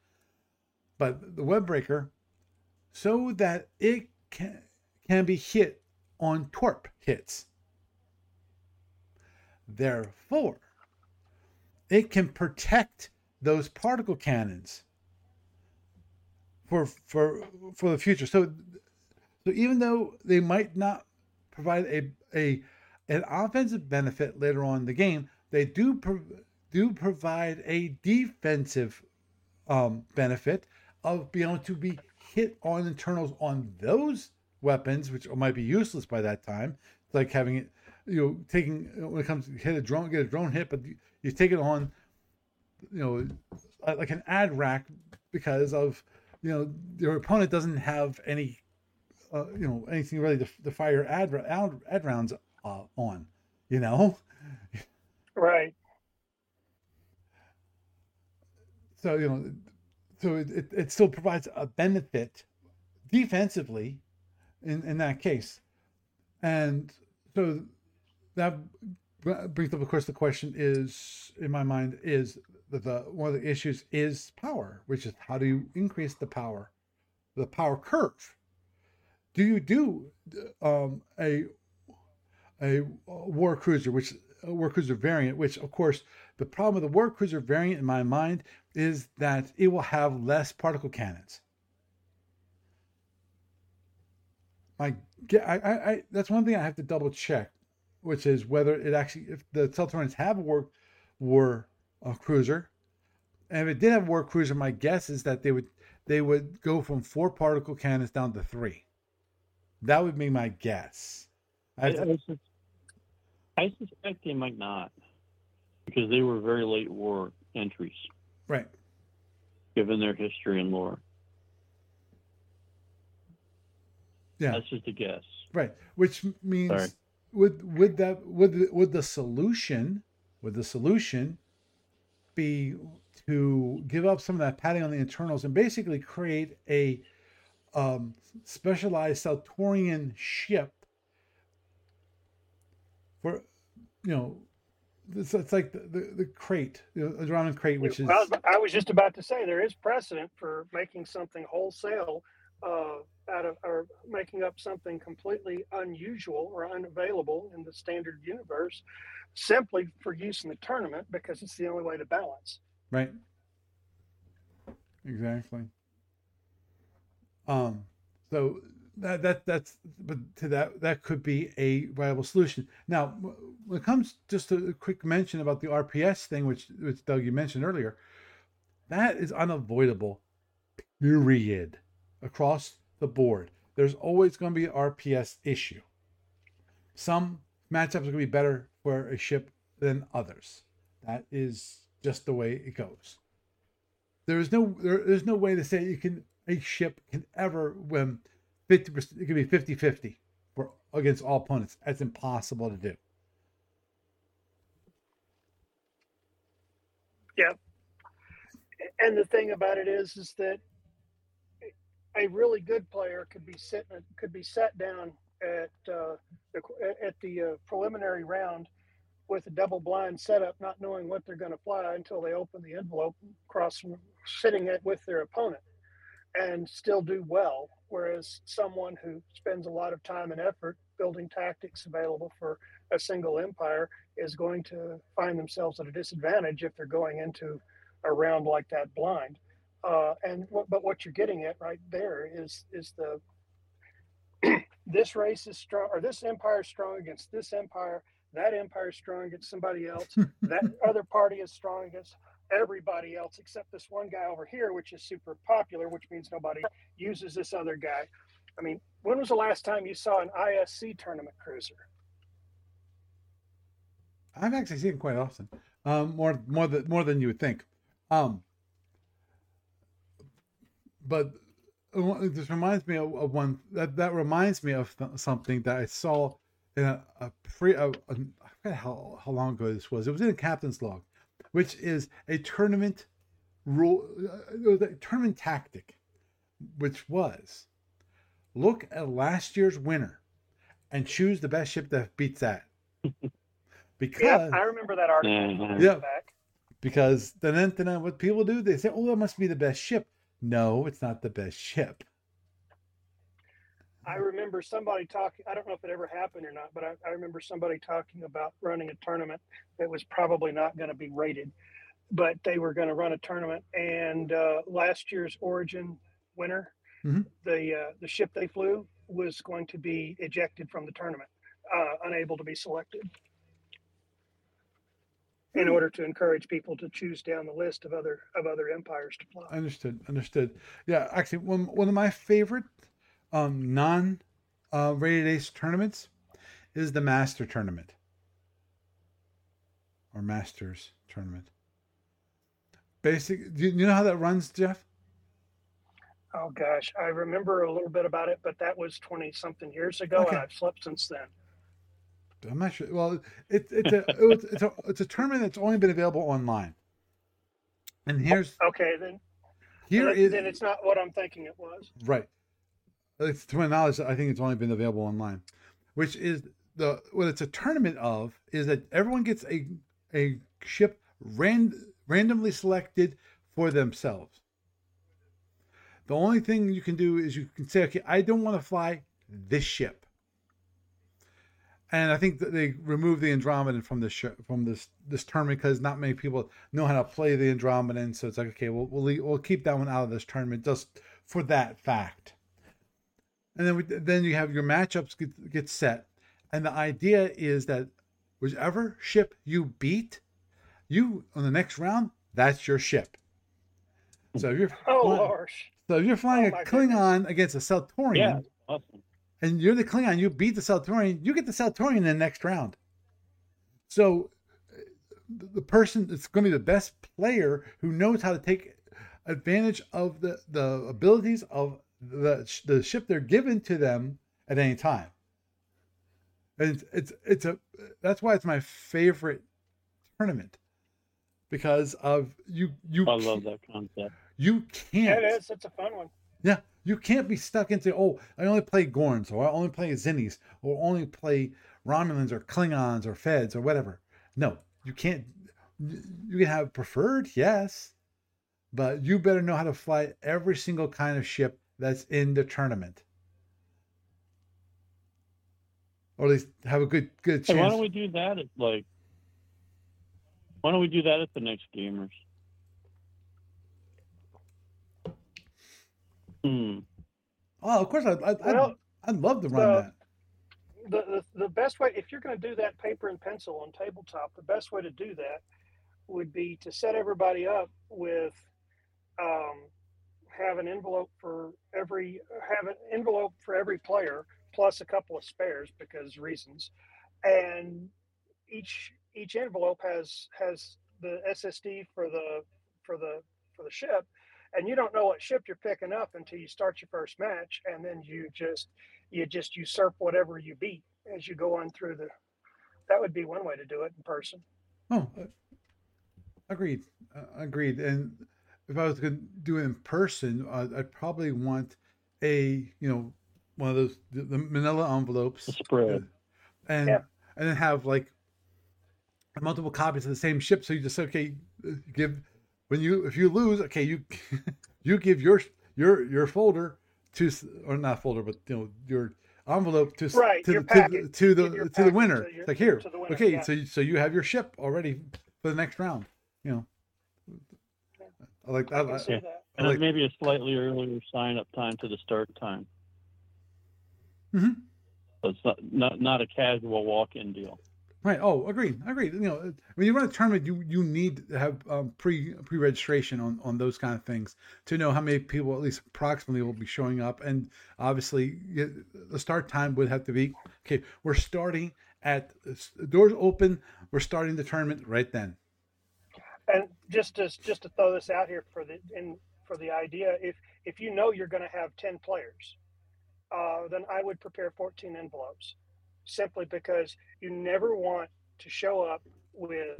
but the web breaker, so that it can be hit on torp hits. Therefore, it can protect those particle cannons for the future. So even though they might not provide an offensive benefit later on in the game, they do provide a defensive benefit of being able to be hit on internals on those weapons, which might be useless by that time. It's like having it, when it comes to hit a drone, get a drone hit, but you take it on, like an ad rack because of, your opponent doesn't have any, anything really to fire ad rounds on, Right. So, so it still provides a benefit defensively in that case. And so that brings up, of course, the question is, in my mind, is that one of the issues is power, which is how do you increase the power curve? Do you do a war cruiser, War Cruiser variant, which of course the problem with the War Cruiser variant in my mind is that it will have less particle cannons. I that's one thing I have to double check, which is whether it actually, if the Seltorians have a war cruiser, and if it did have a War Cruiser, my guess is that they would go from 4 particle cannons down to 3. That would be my guess. I suspect they might not, because they were very late war entries. Right. Given their history and lore. Yeah. That's just a guess. Right. Which means would the solution be to give up some of that padding on the internals and basically create a specialized Seltorian ship? Where, it's like the crate, the Andromedan crate, which is. I was just about to say there is precedent for making something wholesale out of, or making up something completely unusual or unavailable in the standard universe, simply for use in the tournament because it's the only way to balance. Right. Exactly. So. That could be a viable solution. Now, when it comes just to a quick mention about the RPS thing, which Doug, you mentioned earlier, that is unavoidable, period, across the board. There's always going to be an RPS issue. Some matchups are going to be better for a ship than others. That is just the way it goes. There's no way to say a ship can ever win 50%, it could be 50-50 against all opponents. That's impossible to do. Yep. And the thing about it is that a really good player could be sat down at the preliminary round with a double blind setup, not knowing what they're going to fly until they open the envelope, sitting it with their opponent, and still do well. Whereas someone who spends a lot of time and effort building tactics available for a single empire is going to find themselves at a disadvantage if they're going into a round like that blind. But what you're getting at right there is the this race is strong, or this empire is strong against this empire. That empire is strong against somebody else. That other party is strong against everybody else except this one guy over here, which is super popular, which means nobody uses this other guy. I mean, when was the last time you saw an ISC tournament cruiser? I've actually seen it quite often, more than you would think. But this reminds me of one that reminds me of something that I saw in I forget how long ago this was. It was in a captain's log, which is a tournament rule, a tournament tactic, which was look at last year's winner and choose the best ship that beats that. Because I remember that article. Yeah, back. Because then what people do, they say, "Oh, that must be the best ship." No, it's not the best ship. I remember somebody talking, I don't know if it ever happened or not, but I remember somebody talking about running a tournament that was probably not going to be rated, but they were going to run a tournament. And last year's Origin winner, mm-hmm. the ship they flew was going to be ejected from the tournament, unable to be selected, in order to encourage people to choose down the list of other empires to fly. Understood. Yeah, actually, one of my favorite non-rated ace tournaments is the Master Tournament. Or Masters Tournament. Basic. Do you know how that runs, Jeff? Oh, gosh. I remember a little bit about it, but that was 20-something years ago, okay. And I've slept since then. I'm not sure. Well, it's a tournament that's only been available online. And here's... Okay, then. Then it's not what I'm thinking it was. Right. It's, to my knowledge, I think it's only been available online, which is what it's a tournament of is that everyone gets a ship randomly selected for themselves. The only thing you can do is you can say, okay, I don't want to fly this ship. And I think that they removed the Andromedan from this tournament because not many people know how to play the Andromedan. So it's like, okay, we'll keep that one out of this tournament just for that fact. And then you have your matchups get set. And the idea is that whichever ship you beat, you on the next round, that's your ship. So if you're flying a Klingon against a Seltorian, yeah, awesome. And you're the Klingon, you beat the Seltorian, you get the Seltorian in the next round. So the person that's going to be the best player who knows how to take advantage of the abilities of the ship they're given to them at any time, and it's that's why it's my favorite tournament, because of you. I love that concept. You can't. Yeah, it is. It's a fun one. Yeah, you can't be stuck into I only play Gorns or I only play Zintis or only play Romulans or Klingons or Feds or whatever. No, you can't. You can have preferred, yes, but you better know how to fly every single kind of ship that's in the tournament, or at least have a good chance. Hey, why don't we do that at the next Gamers? Oh, of course, I'd love to run that. The best way, if you're going to do that paper and pencil on tabletop, the best way to do that would be to set everybody up with. Have an envelope for every player plus a couple of spares because reasons, and each envelope has the SSD for the ship, and you don't know what ship you're picking up until you start your first match, and then you just usurp whatever you beat as you go on through that would be one way to do it in person. Oh, Agreed. Agreed. And if I was going to do it in person, I'd probably want one of those the manila envelopes. The spread. And then have like multiple copies of the same ship. So you just, if you lose, you give your folder your envelope to the winner. It's like, here, winner, okay, yeah. So you have your ship already for the next round. I like that. And like, maybe a slightly earlier sign up time to the start time. Mm-hmm. So it's not a casual walk-in deal. Right. Oh, agreed. When you run a tournament, you need to have pre-registration on those kind of things to know how many people at least approximately will be showing up. And obviously the start time would have to be, we're starting at the doors open. We're starting the tournament right then. And just to throw this out here for the idea, if you know you're going to have 10 players, then I would prepare 14 envelopes. Simply because you never want to show up with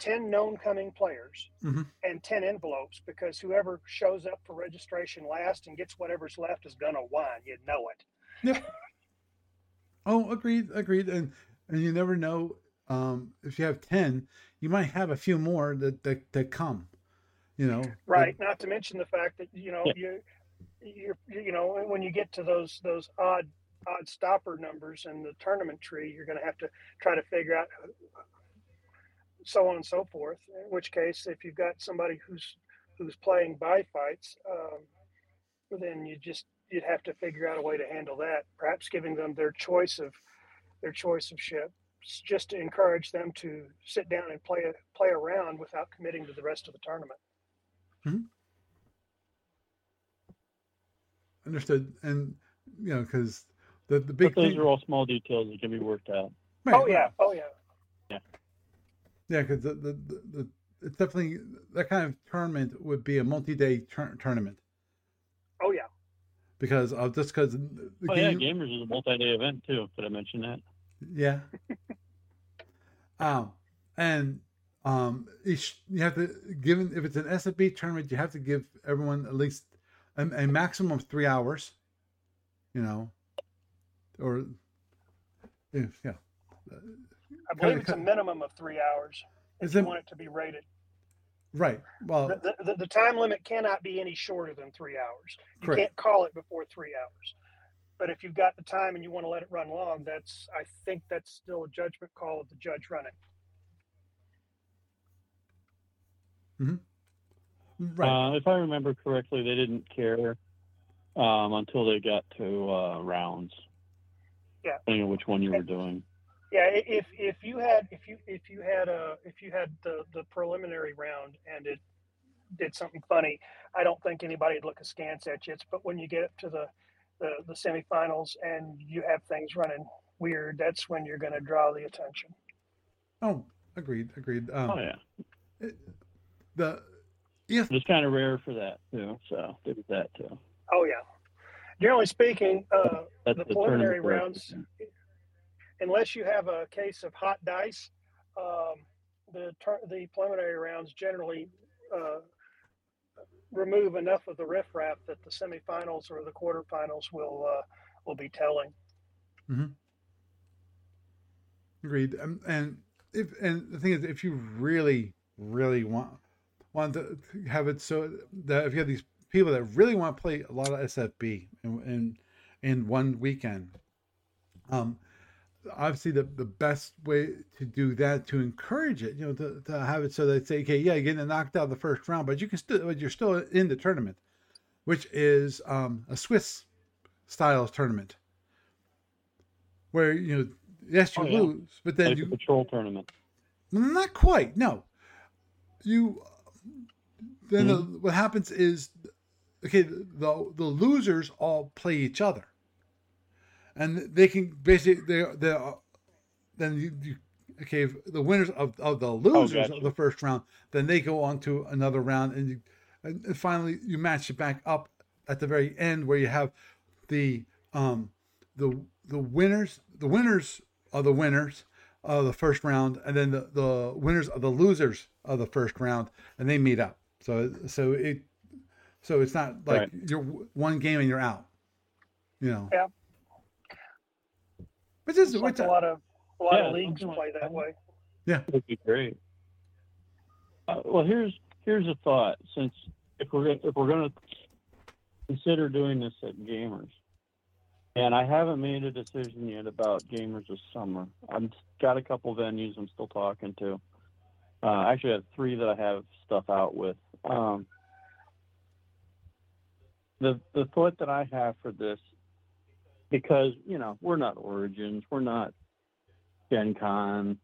10 known coming players and 10 envelopes, because whoever shows up for registration last and gets whatever's left is gonna whine. You know it. Yep. Oh, agreed. And you never know. If you have 10, you might have a few more that come. Right. Not to mention the fact that you're when you get to those odd stopper numbers in the tournament tree, you're going to have to try to figure out so on and so forth, in which case if you've got somebody who's playing by fights, then you'd have to figure out a way to handle that, perhaps giving them their choice of ship, just to encourage them to sit down and play around without committing to the rest of the tournament. Understood. And because the big thing. But those are all small details that can be worked out. Right. Oh yeah. Because the it's definitely that kind of tournament would be a multi-day tournament. Oh yeah. Because Gamers is a multi-day event too. Did I mention that? Yeah. You have to if it's an SFB tournament, you have to give everyone at least a maximum of 3 hours. I believe it's a minimum of 3 hours if you want it to be rated. Right. Well, the time limit cannot be any shorter than 3 hours. You can't call it before 3 hours. But if you've got the time and you want to let it run long, I think that's still a judgment call of the judge running. Mm-hmm. Right. If I remember correctly, they didn't care until they got to rounds. Yeah. Depending on which one you were doing. Yeah, if you had the preliminary round and it did something funny, I don't think anybody would look askance at you. But when you get up to the semifinals and you have things running weird, that's when you're going to draw the attention. Oh, agreed. Yeah. It's kind of rare for that too. So there's that too. Oh yeah. Generally speaking, the preliminary rounds, unless you have a case of hot dice, the preliminary rounds generally remove enough of the riffraff that the semifinals or the quarterfinals will be telling. Mm-hmm. Agreed. And the thing is, if you really, really want to have it so that if you have these people that really want to play a lot of SFB in one weekend. Obviously, the best way to do that, to encourage it, to have it so they say, you're getting knocked out the first round, but you're still in the tournament, which is a Swiss style tournament, where lose, but then a patrol tournament. Not quite. No, you. Then what happens is. Okay, the losers all play each other, and they can basically if the winners of the losers of the first round, then they go on to another round, and finally you match it back up at the very end where you have the winners of the winners of the first round, and then the winners of the losers of the first round, and they meet up. So it's not like you're one game and you're out. You know. Yeah. Which is like a lot of leagues play that way. Yeah, that'd be great. Well, here's a thought. Since if we're gonna consider doing this at Gamers, and I haven't made a decision yet about Gamers this summer. I've got a couple venues I'm still talking to. Actually, I have three that I have stuff out with. The thought that I have for this, because we're not Origins, we're not Gen Con.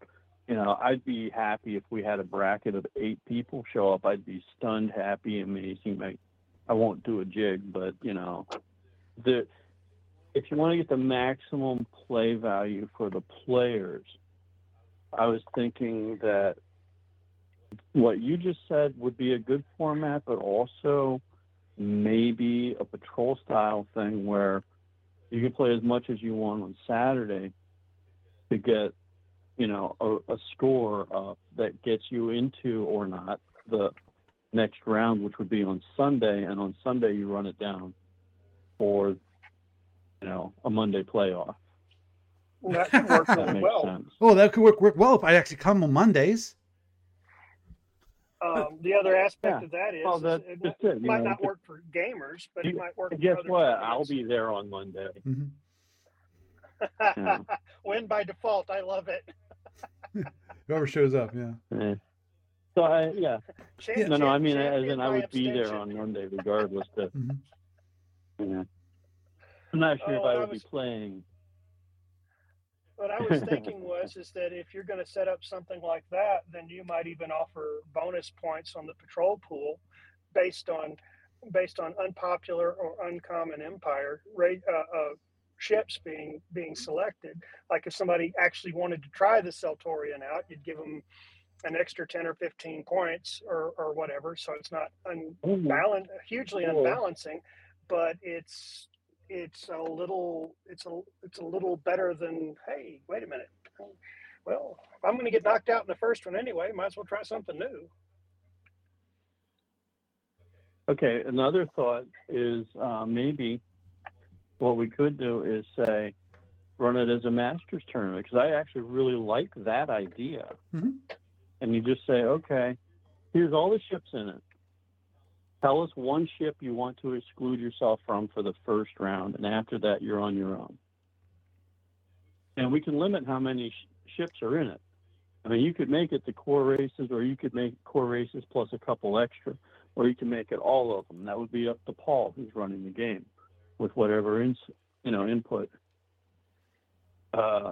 I'd be happy if we had a bracket of 8 people show up. I'd be stunned, happy, amazing. I won't do a jig, but if you want to get the maximum play value for the players, I was thinking that what you just said would be a good format, but also maybe a patrol style thing where you can play as much as you want on Saturday to get a score that gets you into or not the next round, which would be on Sunday, and on Sunday you run it down for a Monday playoff. Well, that could work really well. Oh, that could work well if I actually come on Mondays. The other aspect of that is it might not work for Gamers, but it might work for other players. I'll be there on Monday. Mm-hmm. Yeah. Win by default. I love it. Whoever shows up, yeah. So I would be there on Monday regardless. But, yeah. I'm not sure if I would be playing. What I was thinking was that if you're going to set up something like that, then you might even offer bonus points on the patrol pool based on unpopular or uncommon empire rate. Ships being selected. Like if somebody actually wanted to try the Seltorian out, you'd give them an extra 10 or 15 points or whatever. So it's not hugely unbalancing, but it's a little better than, hey, wait a minute. Well, I'm going to get knocked out in the first one anyway. Might as well try something new. Okay. Another thought is maybe what we could do is say, run it as a Masters tournament, because I actually really like that idea. Mm-hmm. And you just say, okay, here's all the ships in it. Tell us one ship you want to exclude yourself from for the first round, and after that, you're on your own. And we can limit how many ships are in it. I mean, you could make it the core races, or you could make core races plus a couple extra, or you can make it all of them. That would be up to Paul, who's running the game, with whatever input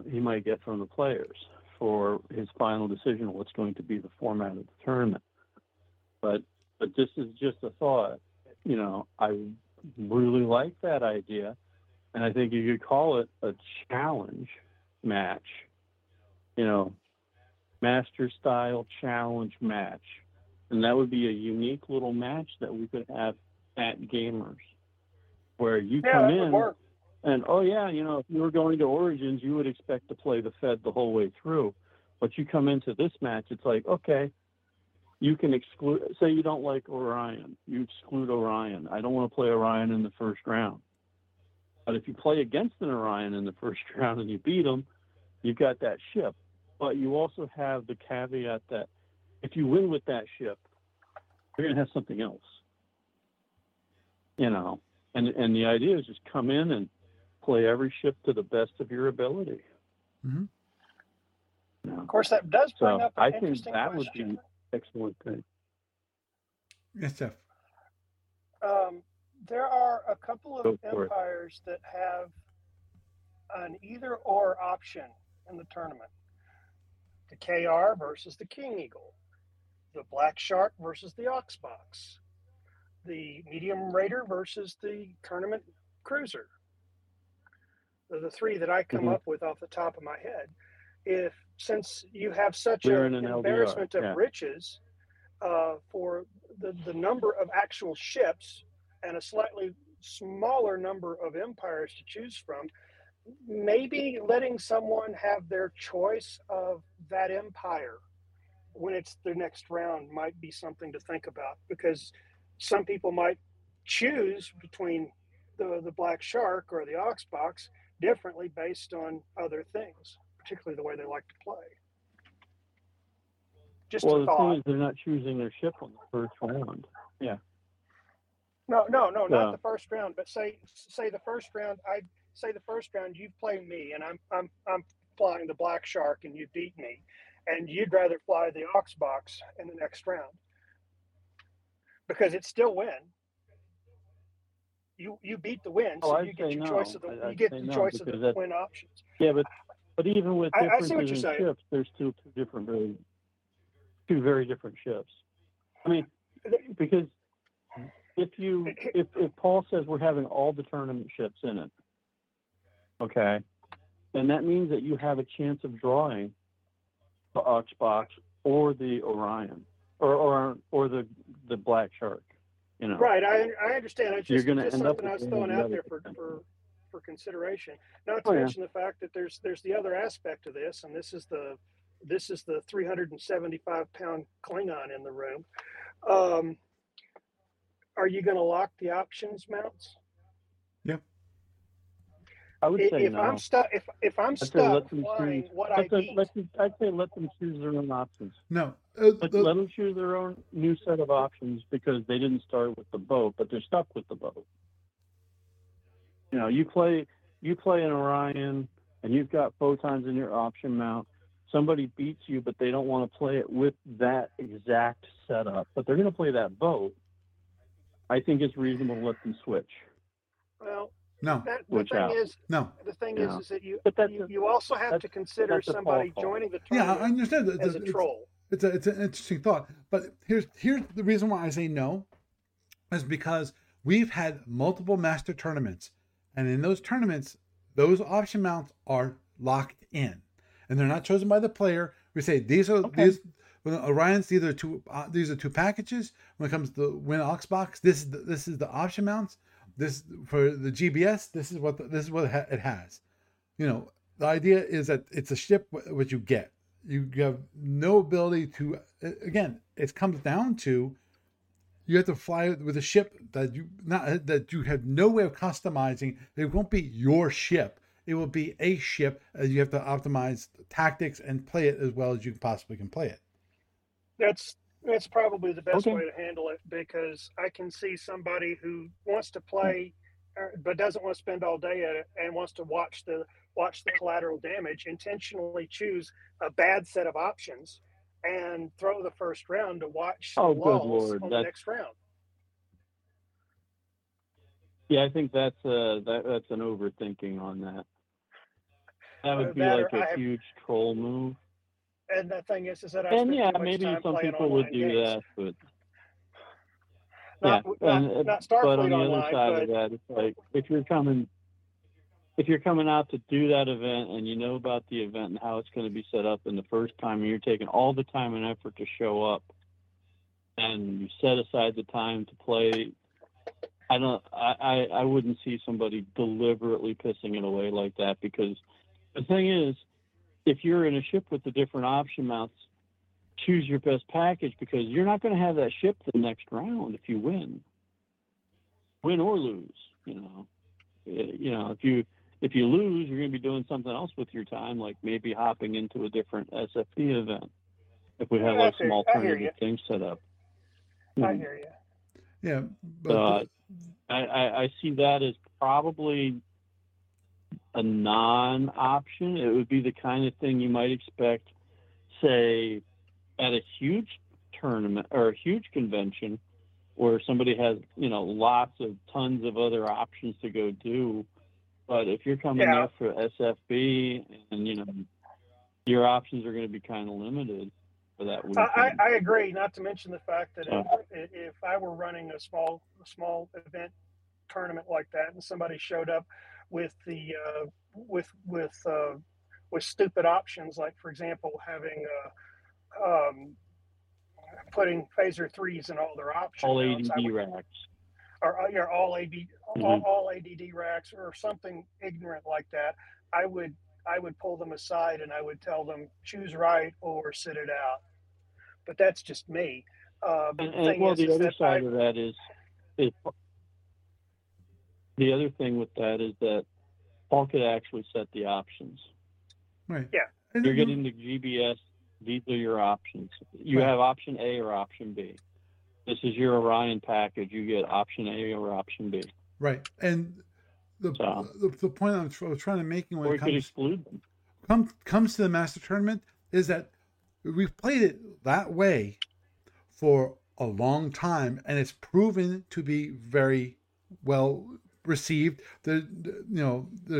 he might get from the players for his final decision on what's going to be the format of the tournament. But this is just a thought. I really like that idea, and I think you could call it a challenge match, master-style challenge match. And that would be a unique little match that we could have at Gamers, where you come in and, if you were going to Origins, you would expect to play the Fed the whole way through. But you come into this match, it's like, okay, you can exclude, say you don't like Orion. You exclude Orion. I don't want to play Orion in the first round. But if you play against an Orion in the first round and you beat them, you've got that ship. But you also have the caveat that if you win with that ship, you're going to have something else. And the idea is just come in and play every ship to the best of your ability. Mm-hmm. Of course, that does bring up an interesting question. I think that would be an excellent thing. Yes, Jeff. There are a couple of empires that have an either-or option in the tournament. The KR versus the King Eagle. The Black Shark versus the Oxbox. The medium raider versus the tournament cruiser. They're the three that I come up with off the top of my head. Since you have such an embarrassment LDR. Of riches for the number of actual ships and a slightly smaller number of empires to choose from, maybe letting someone have their choice of that empire when it's the next round might be something to think about, because some people might choose between the Black Shark or the Oxbox differently based on other things, particularly the way they like to play. Just well, the thing is, they're not choosing their ship on the first round. Yeah. No, not the first round. But say the first round. I say the first round. You play me, and I'm flying the Black Shark, and you beat me, and you'd rather fly the Oxbox in the next round because it's still win. You beat the win, so you get your choice of the win options. Yeah, but even with differences in ships, there's still two very different ships. I mean, because if Paul says we're having all the tournament ships in it, okay, then that means that you have a chance of drawing the Oxbox or the Orion or the Black Shark. You know. Right, I understand. It's just something I was throwing out there for consideration. Not to mention the fact that there's the other aspect of this, and this is the 375-pound Klingon in the room. Are you going to lock the options mounts? Yeah, I would say no. If I'm stuck flying what I need, I'd say let them choose their own options. No. Let them choose their own new set of options because they didn't start with the boat, but they're stuck with the boat. You know, you play an Orion, and you've got photons in your option mount. Somebody beats you, but they don't want to play it with that exact setup, but they're going to play that boat. I think it's reasonable to let them switch. Well, no. The thing is that you also have to consider somebody joining the tournament. Yeah, I understand that as a troll. It's an interesting thought, but here's the reason why I say no, is because we've had multiple master tournaments, and in those tournaments, those option mounts are locked in, and they're not chosen by the player. We say Orion's either these are two packages. When it comes to win Oxbox, this is the option mounts. This for the GBS. This is what it has. You know, the idea is that it's a ship what you get. You have no ability to, again, it comes down to you have to fly with a ship that you have no way of customizing. It won't be your ship. It will be a ship. You have to optimize tactics and play it as well as you possibly can play it. That's probably the best way to handle it, because I can see somebody who wants to play but doesn't want to spend all day at it and wants to watch the collateral damage, intentionally choose a bad set of options and throw the first round to watch the next round. Yeah, I think that's an overthinking on that. That would be like a huge troll move. And the thing is that I spend too much time some people would do games. That, but not Starfleet but on the online, other side of that, it's like if you're coming out to do that event and you know about the event and how it's going to be set up, and the first time and you're taking all the time and effort to show up, and you set aside the time to play, I wouldn't see somebody deliberately pissing it away like that, because the thing is, if you're in a ship with the different option mounts, choose your best package, because you're not going to have that ship the next round if you win or lose. You know, if you lose, you're going to be doing something else with your time, like maybe hopping into a different SFP event if we have some alternative things set up. I hear you. Yeah. But I see that as probably a non-option. It would be the kind of thing you might expect, say, at a huge tournament or a huge convention where somebody has, you know, tons of other options to go do. But if you're coming out for SFB, and, you know, your options are going to be kind of limited for that weekend. I agree, not to mention the fact that if I were running a small event tournament like that and somebody showed up with the with stupid options, like, for example, having putting phaser threes in all their options. All ADB racks. or you know, all ADD racks or something ignorant like that, I would pull them aside and I would tell them, choose right or sit it out. But that's just me. The other thing with that is that Paul could actually set the options. Right. Yeah. You're getting the GBS. These are your options. You have option A or option B. This is your Orion package. You get option A or option B. Right. And the point I was trying to make when it comes to the Master Tournament is that we've played it that way for a long time, and it's proven to be very well received. There's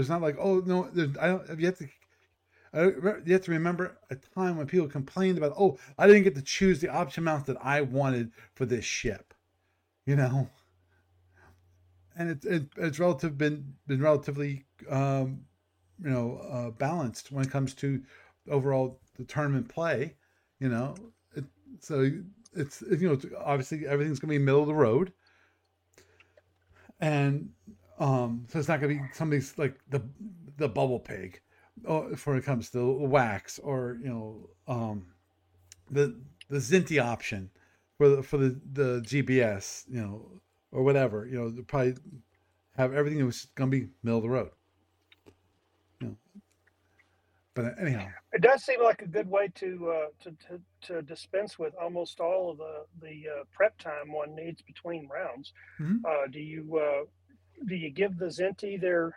not like, oh no, you have to remember a time when people complained about, oh, I didn't get to choose the option amount that I wanted for this ship, And it's relatively balanced when it comes to overall the tournament play, So it's obviously everything's going to be middle of the road, and so it's not going to be somebody's like the bubble pig. When it comes to wax or the Zinti option for the GBS or whatever, they probably have everything that was going to be middle of the road. But anyhow, it does seem like a good way to dispense with almost all of the prep time one needs between rounds. Mm-hmm. Do you give the Zinti their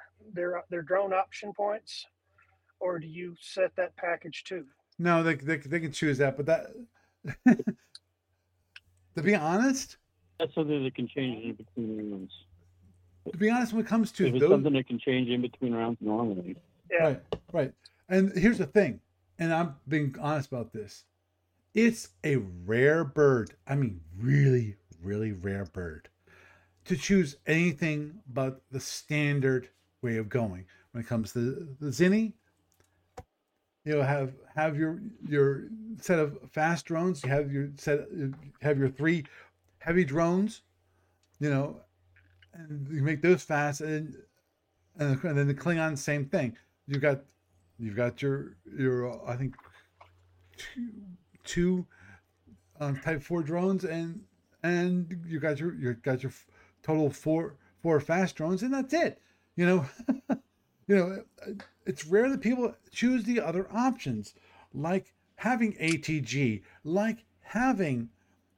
drone option points? Or do you set that package too? No, they can choose that, but that to be honest, that's something that can change in between rounds. To be honest, when it comes to something that can change in between rounds normally. Yeah. Right. And here's the thing, and I'm being honest about this. It's a rare bird. I mean, really, really rare bird to choose anything but the standard way of going when it comes to the Zinni. Have your set of fast drones. You have your three heavy drones, and you make those fast. And then the Klingon, same thing. You've got your I think two Type 4 drones, and you got your total four fast drones, and that's it. It's rare that people choose the other options, like having ATG, like having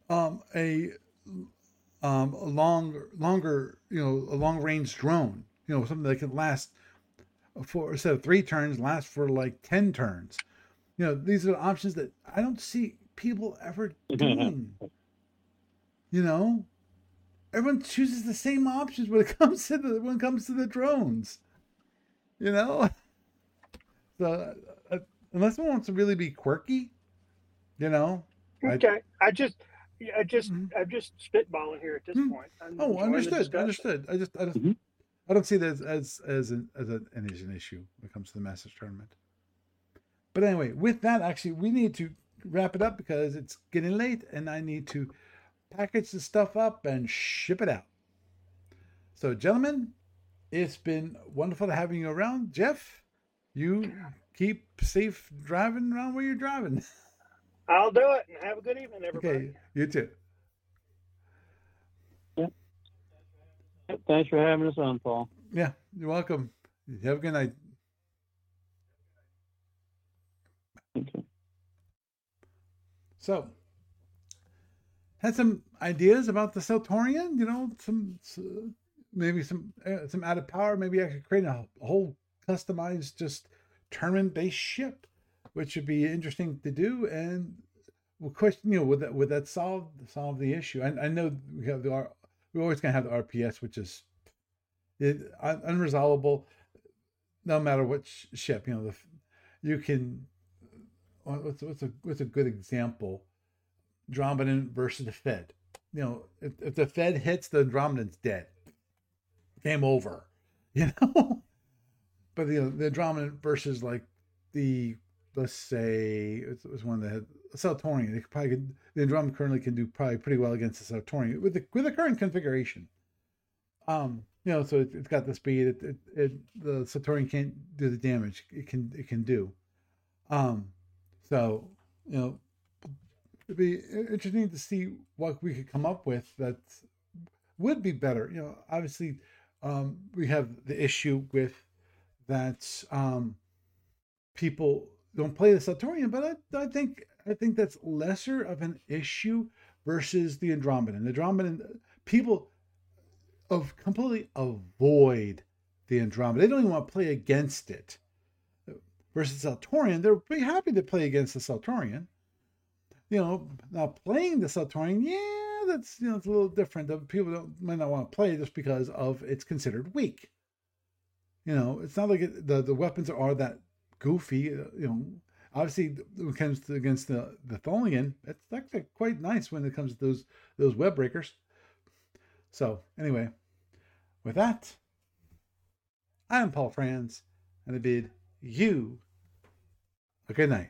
a longer, a long-range drone, something that can last for, instead of 3 turns, last for like 10 turns. These are options that I don't see people ever doing. Everyone chooses the same options when it comes to the drones. So unless one wants to really be quirky, Okay, I'm just spitballing here at this point. Understood. I don't see that as an issue when it comes to the Masters Tournament. But anyway, with that, actually, we need to wrap it up because it's getting late, and I need to package the stuff up and ship it out. So, gentlemen, it's been wonderful having you around. Jeff, you keep safe driving around where you're driving. I'll do it, and have a good evening, everybody. Okay, you too. Yeah. Thanks for having us on, Paul. Yeah, you're welcome. Have a good night. Okay. So, had some ideas about the Seltorian, maybe some added power. Maybe I could create a whole customized, just tournament-based ship, which would be interesting to do. And we'll question, would that solve the issue? I know we're always going to have the RPS, which is unresolvable, no matter what ship. What's a good example? Andromedan versus the Fed. If the Fed hits, the Andromedan's dead. Game over, But the Andromedan versus like let's say it was one that had a Seltorian. The Andromedan currently can do probably pretty well against the Seltorian with the current configuration. You know, so it's got the speed. The Seltorian can't do the damage it can do. So you know, it'd be interesting to see what we could come up with that would be better. You know, obviously, we have the issue with that people don't play the Seltorian, but I think that's lesser of an issue versus the Andromedan. The Andromedan people completely avoid the Andromedan. They don't even want to play against it. Versus Seltorian, they're pretty happy to play against the Seltorian. You know, now playing the Seltorian, yeah, that's, you know, it's a little different. People might not want to play just because of it's considered weak. You know, it's not like the weapons are that goofy. You know, obviously when it comes to against the Tholian, it's actually quite nice when it comes to those web breakers. So anyway, with that, I am Paul Franz, and I bid you a good night.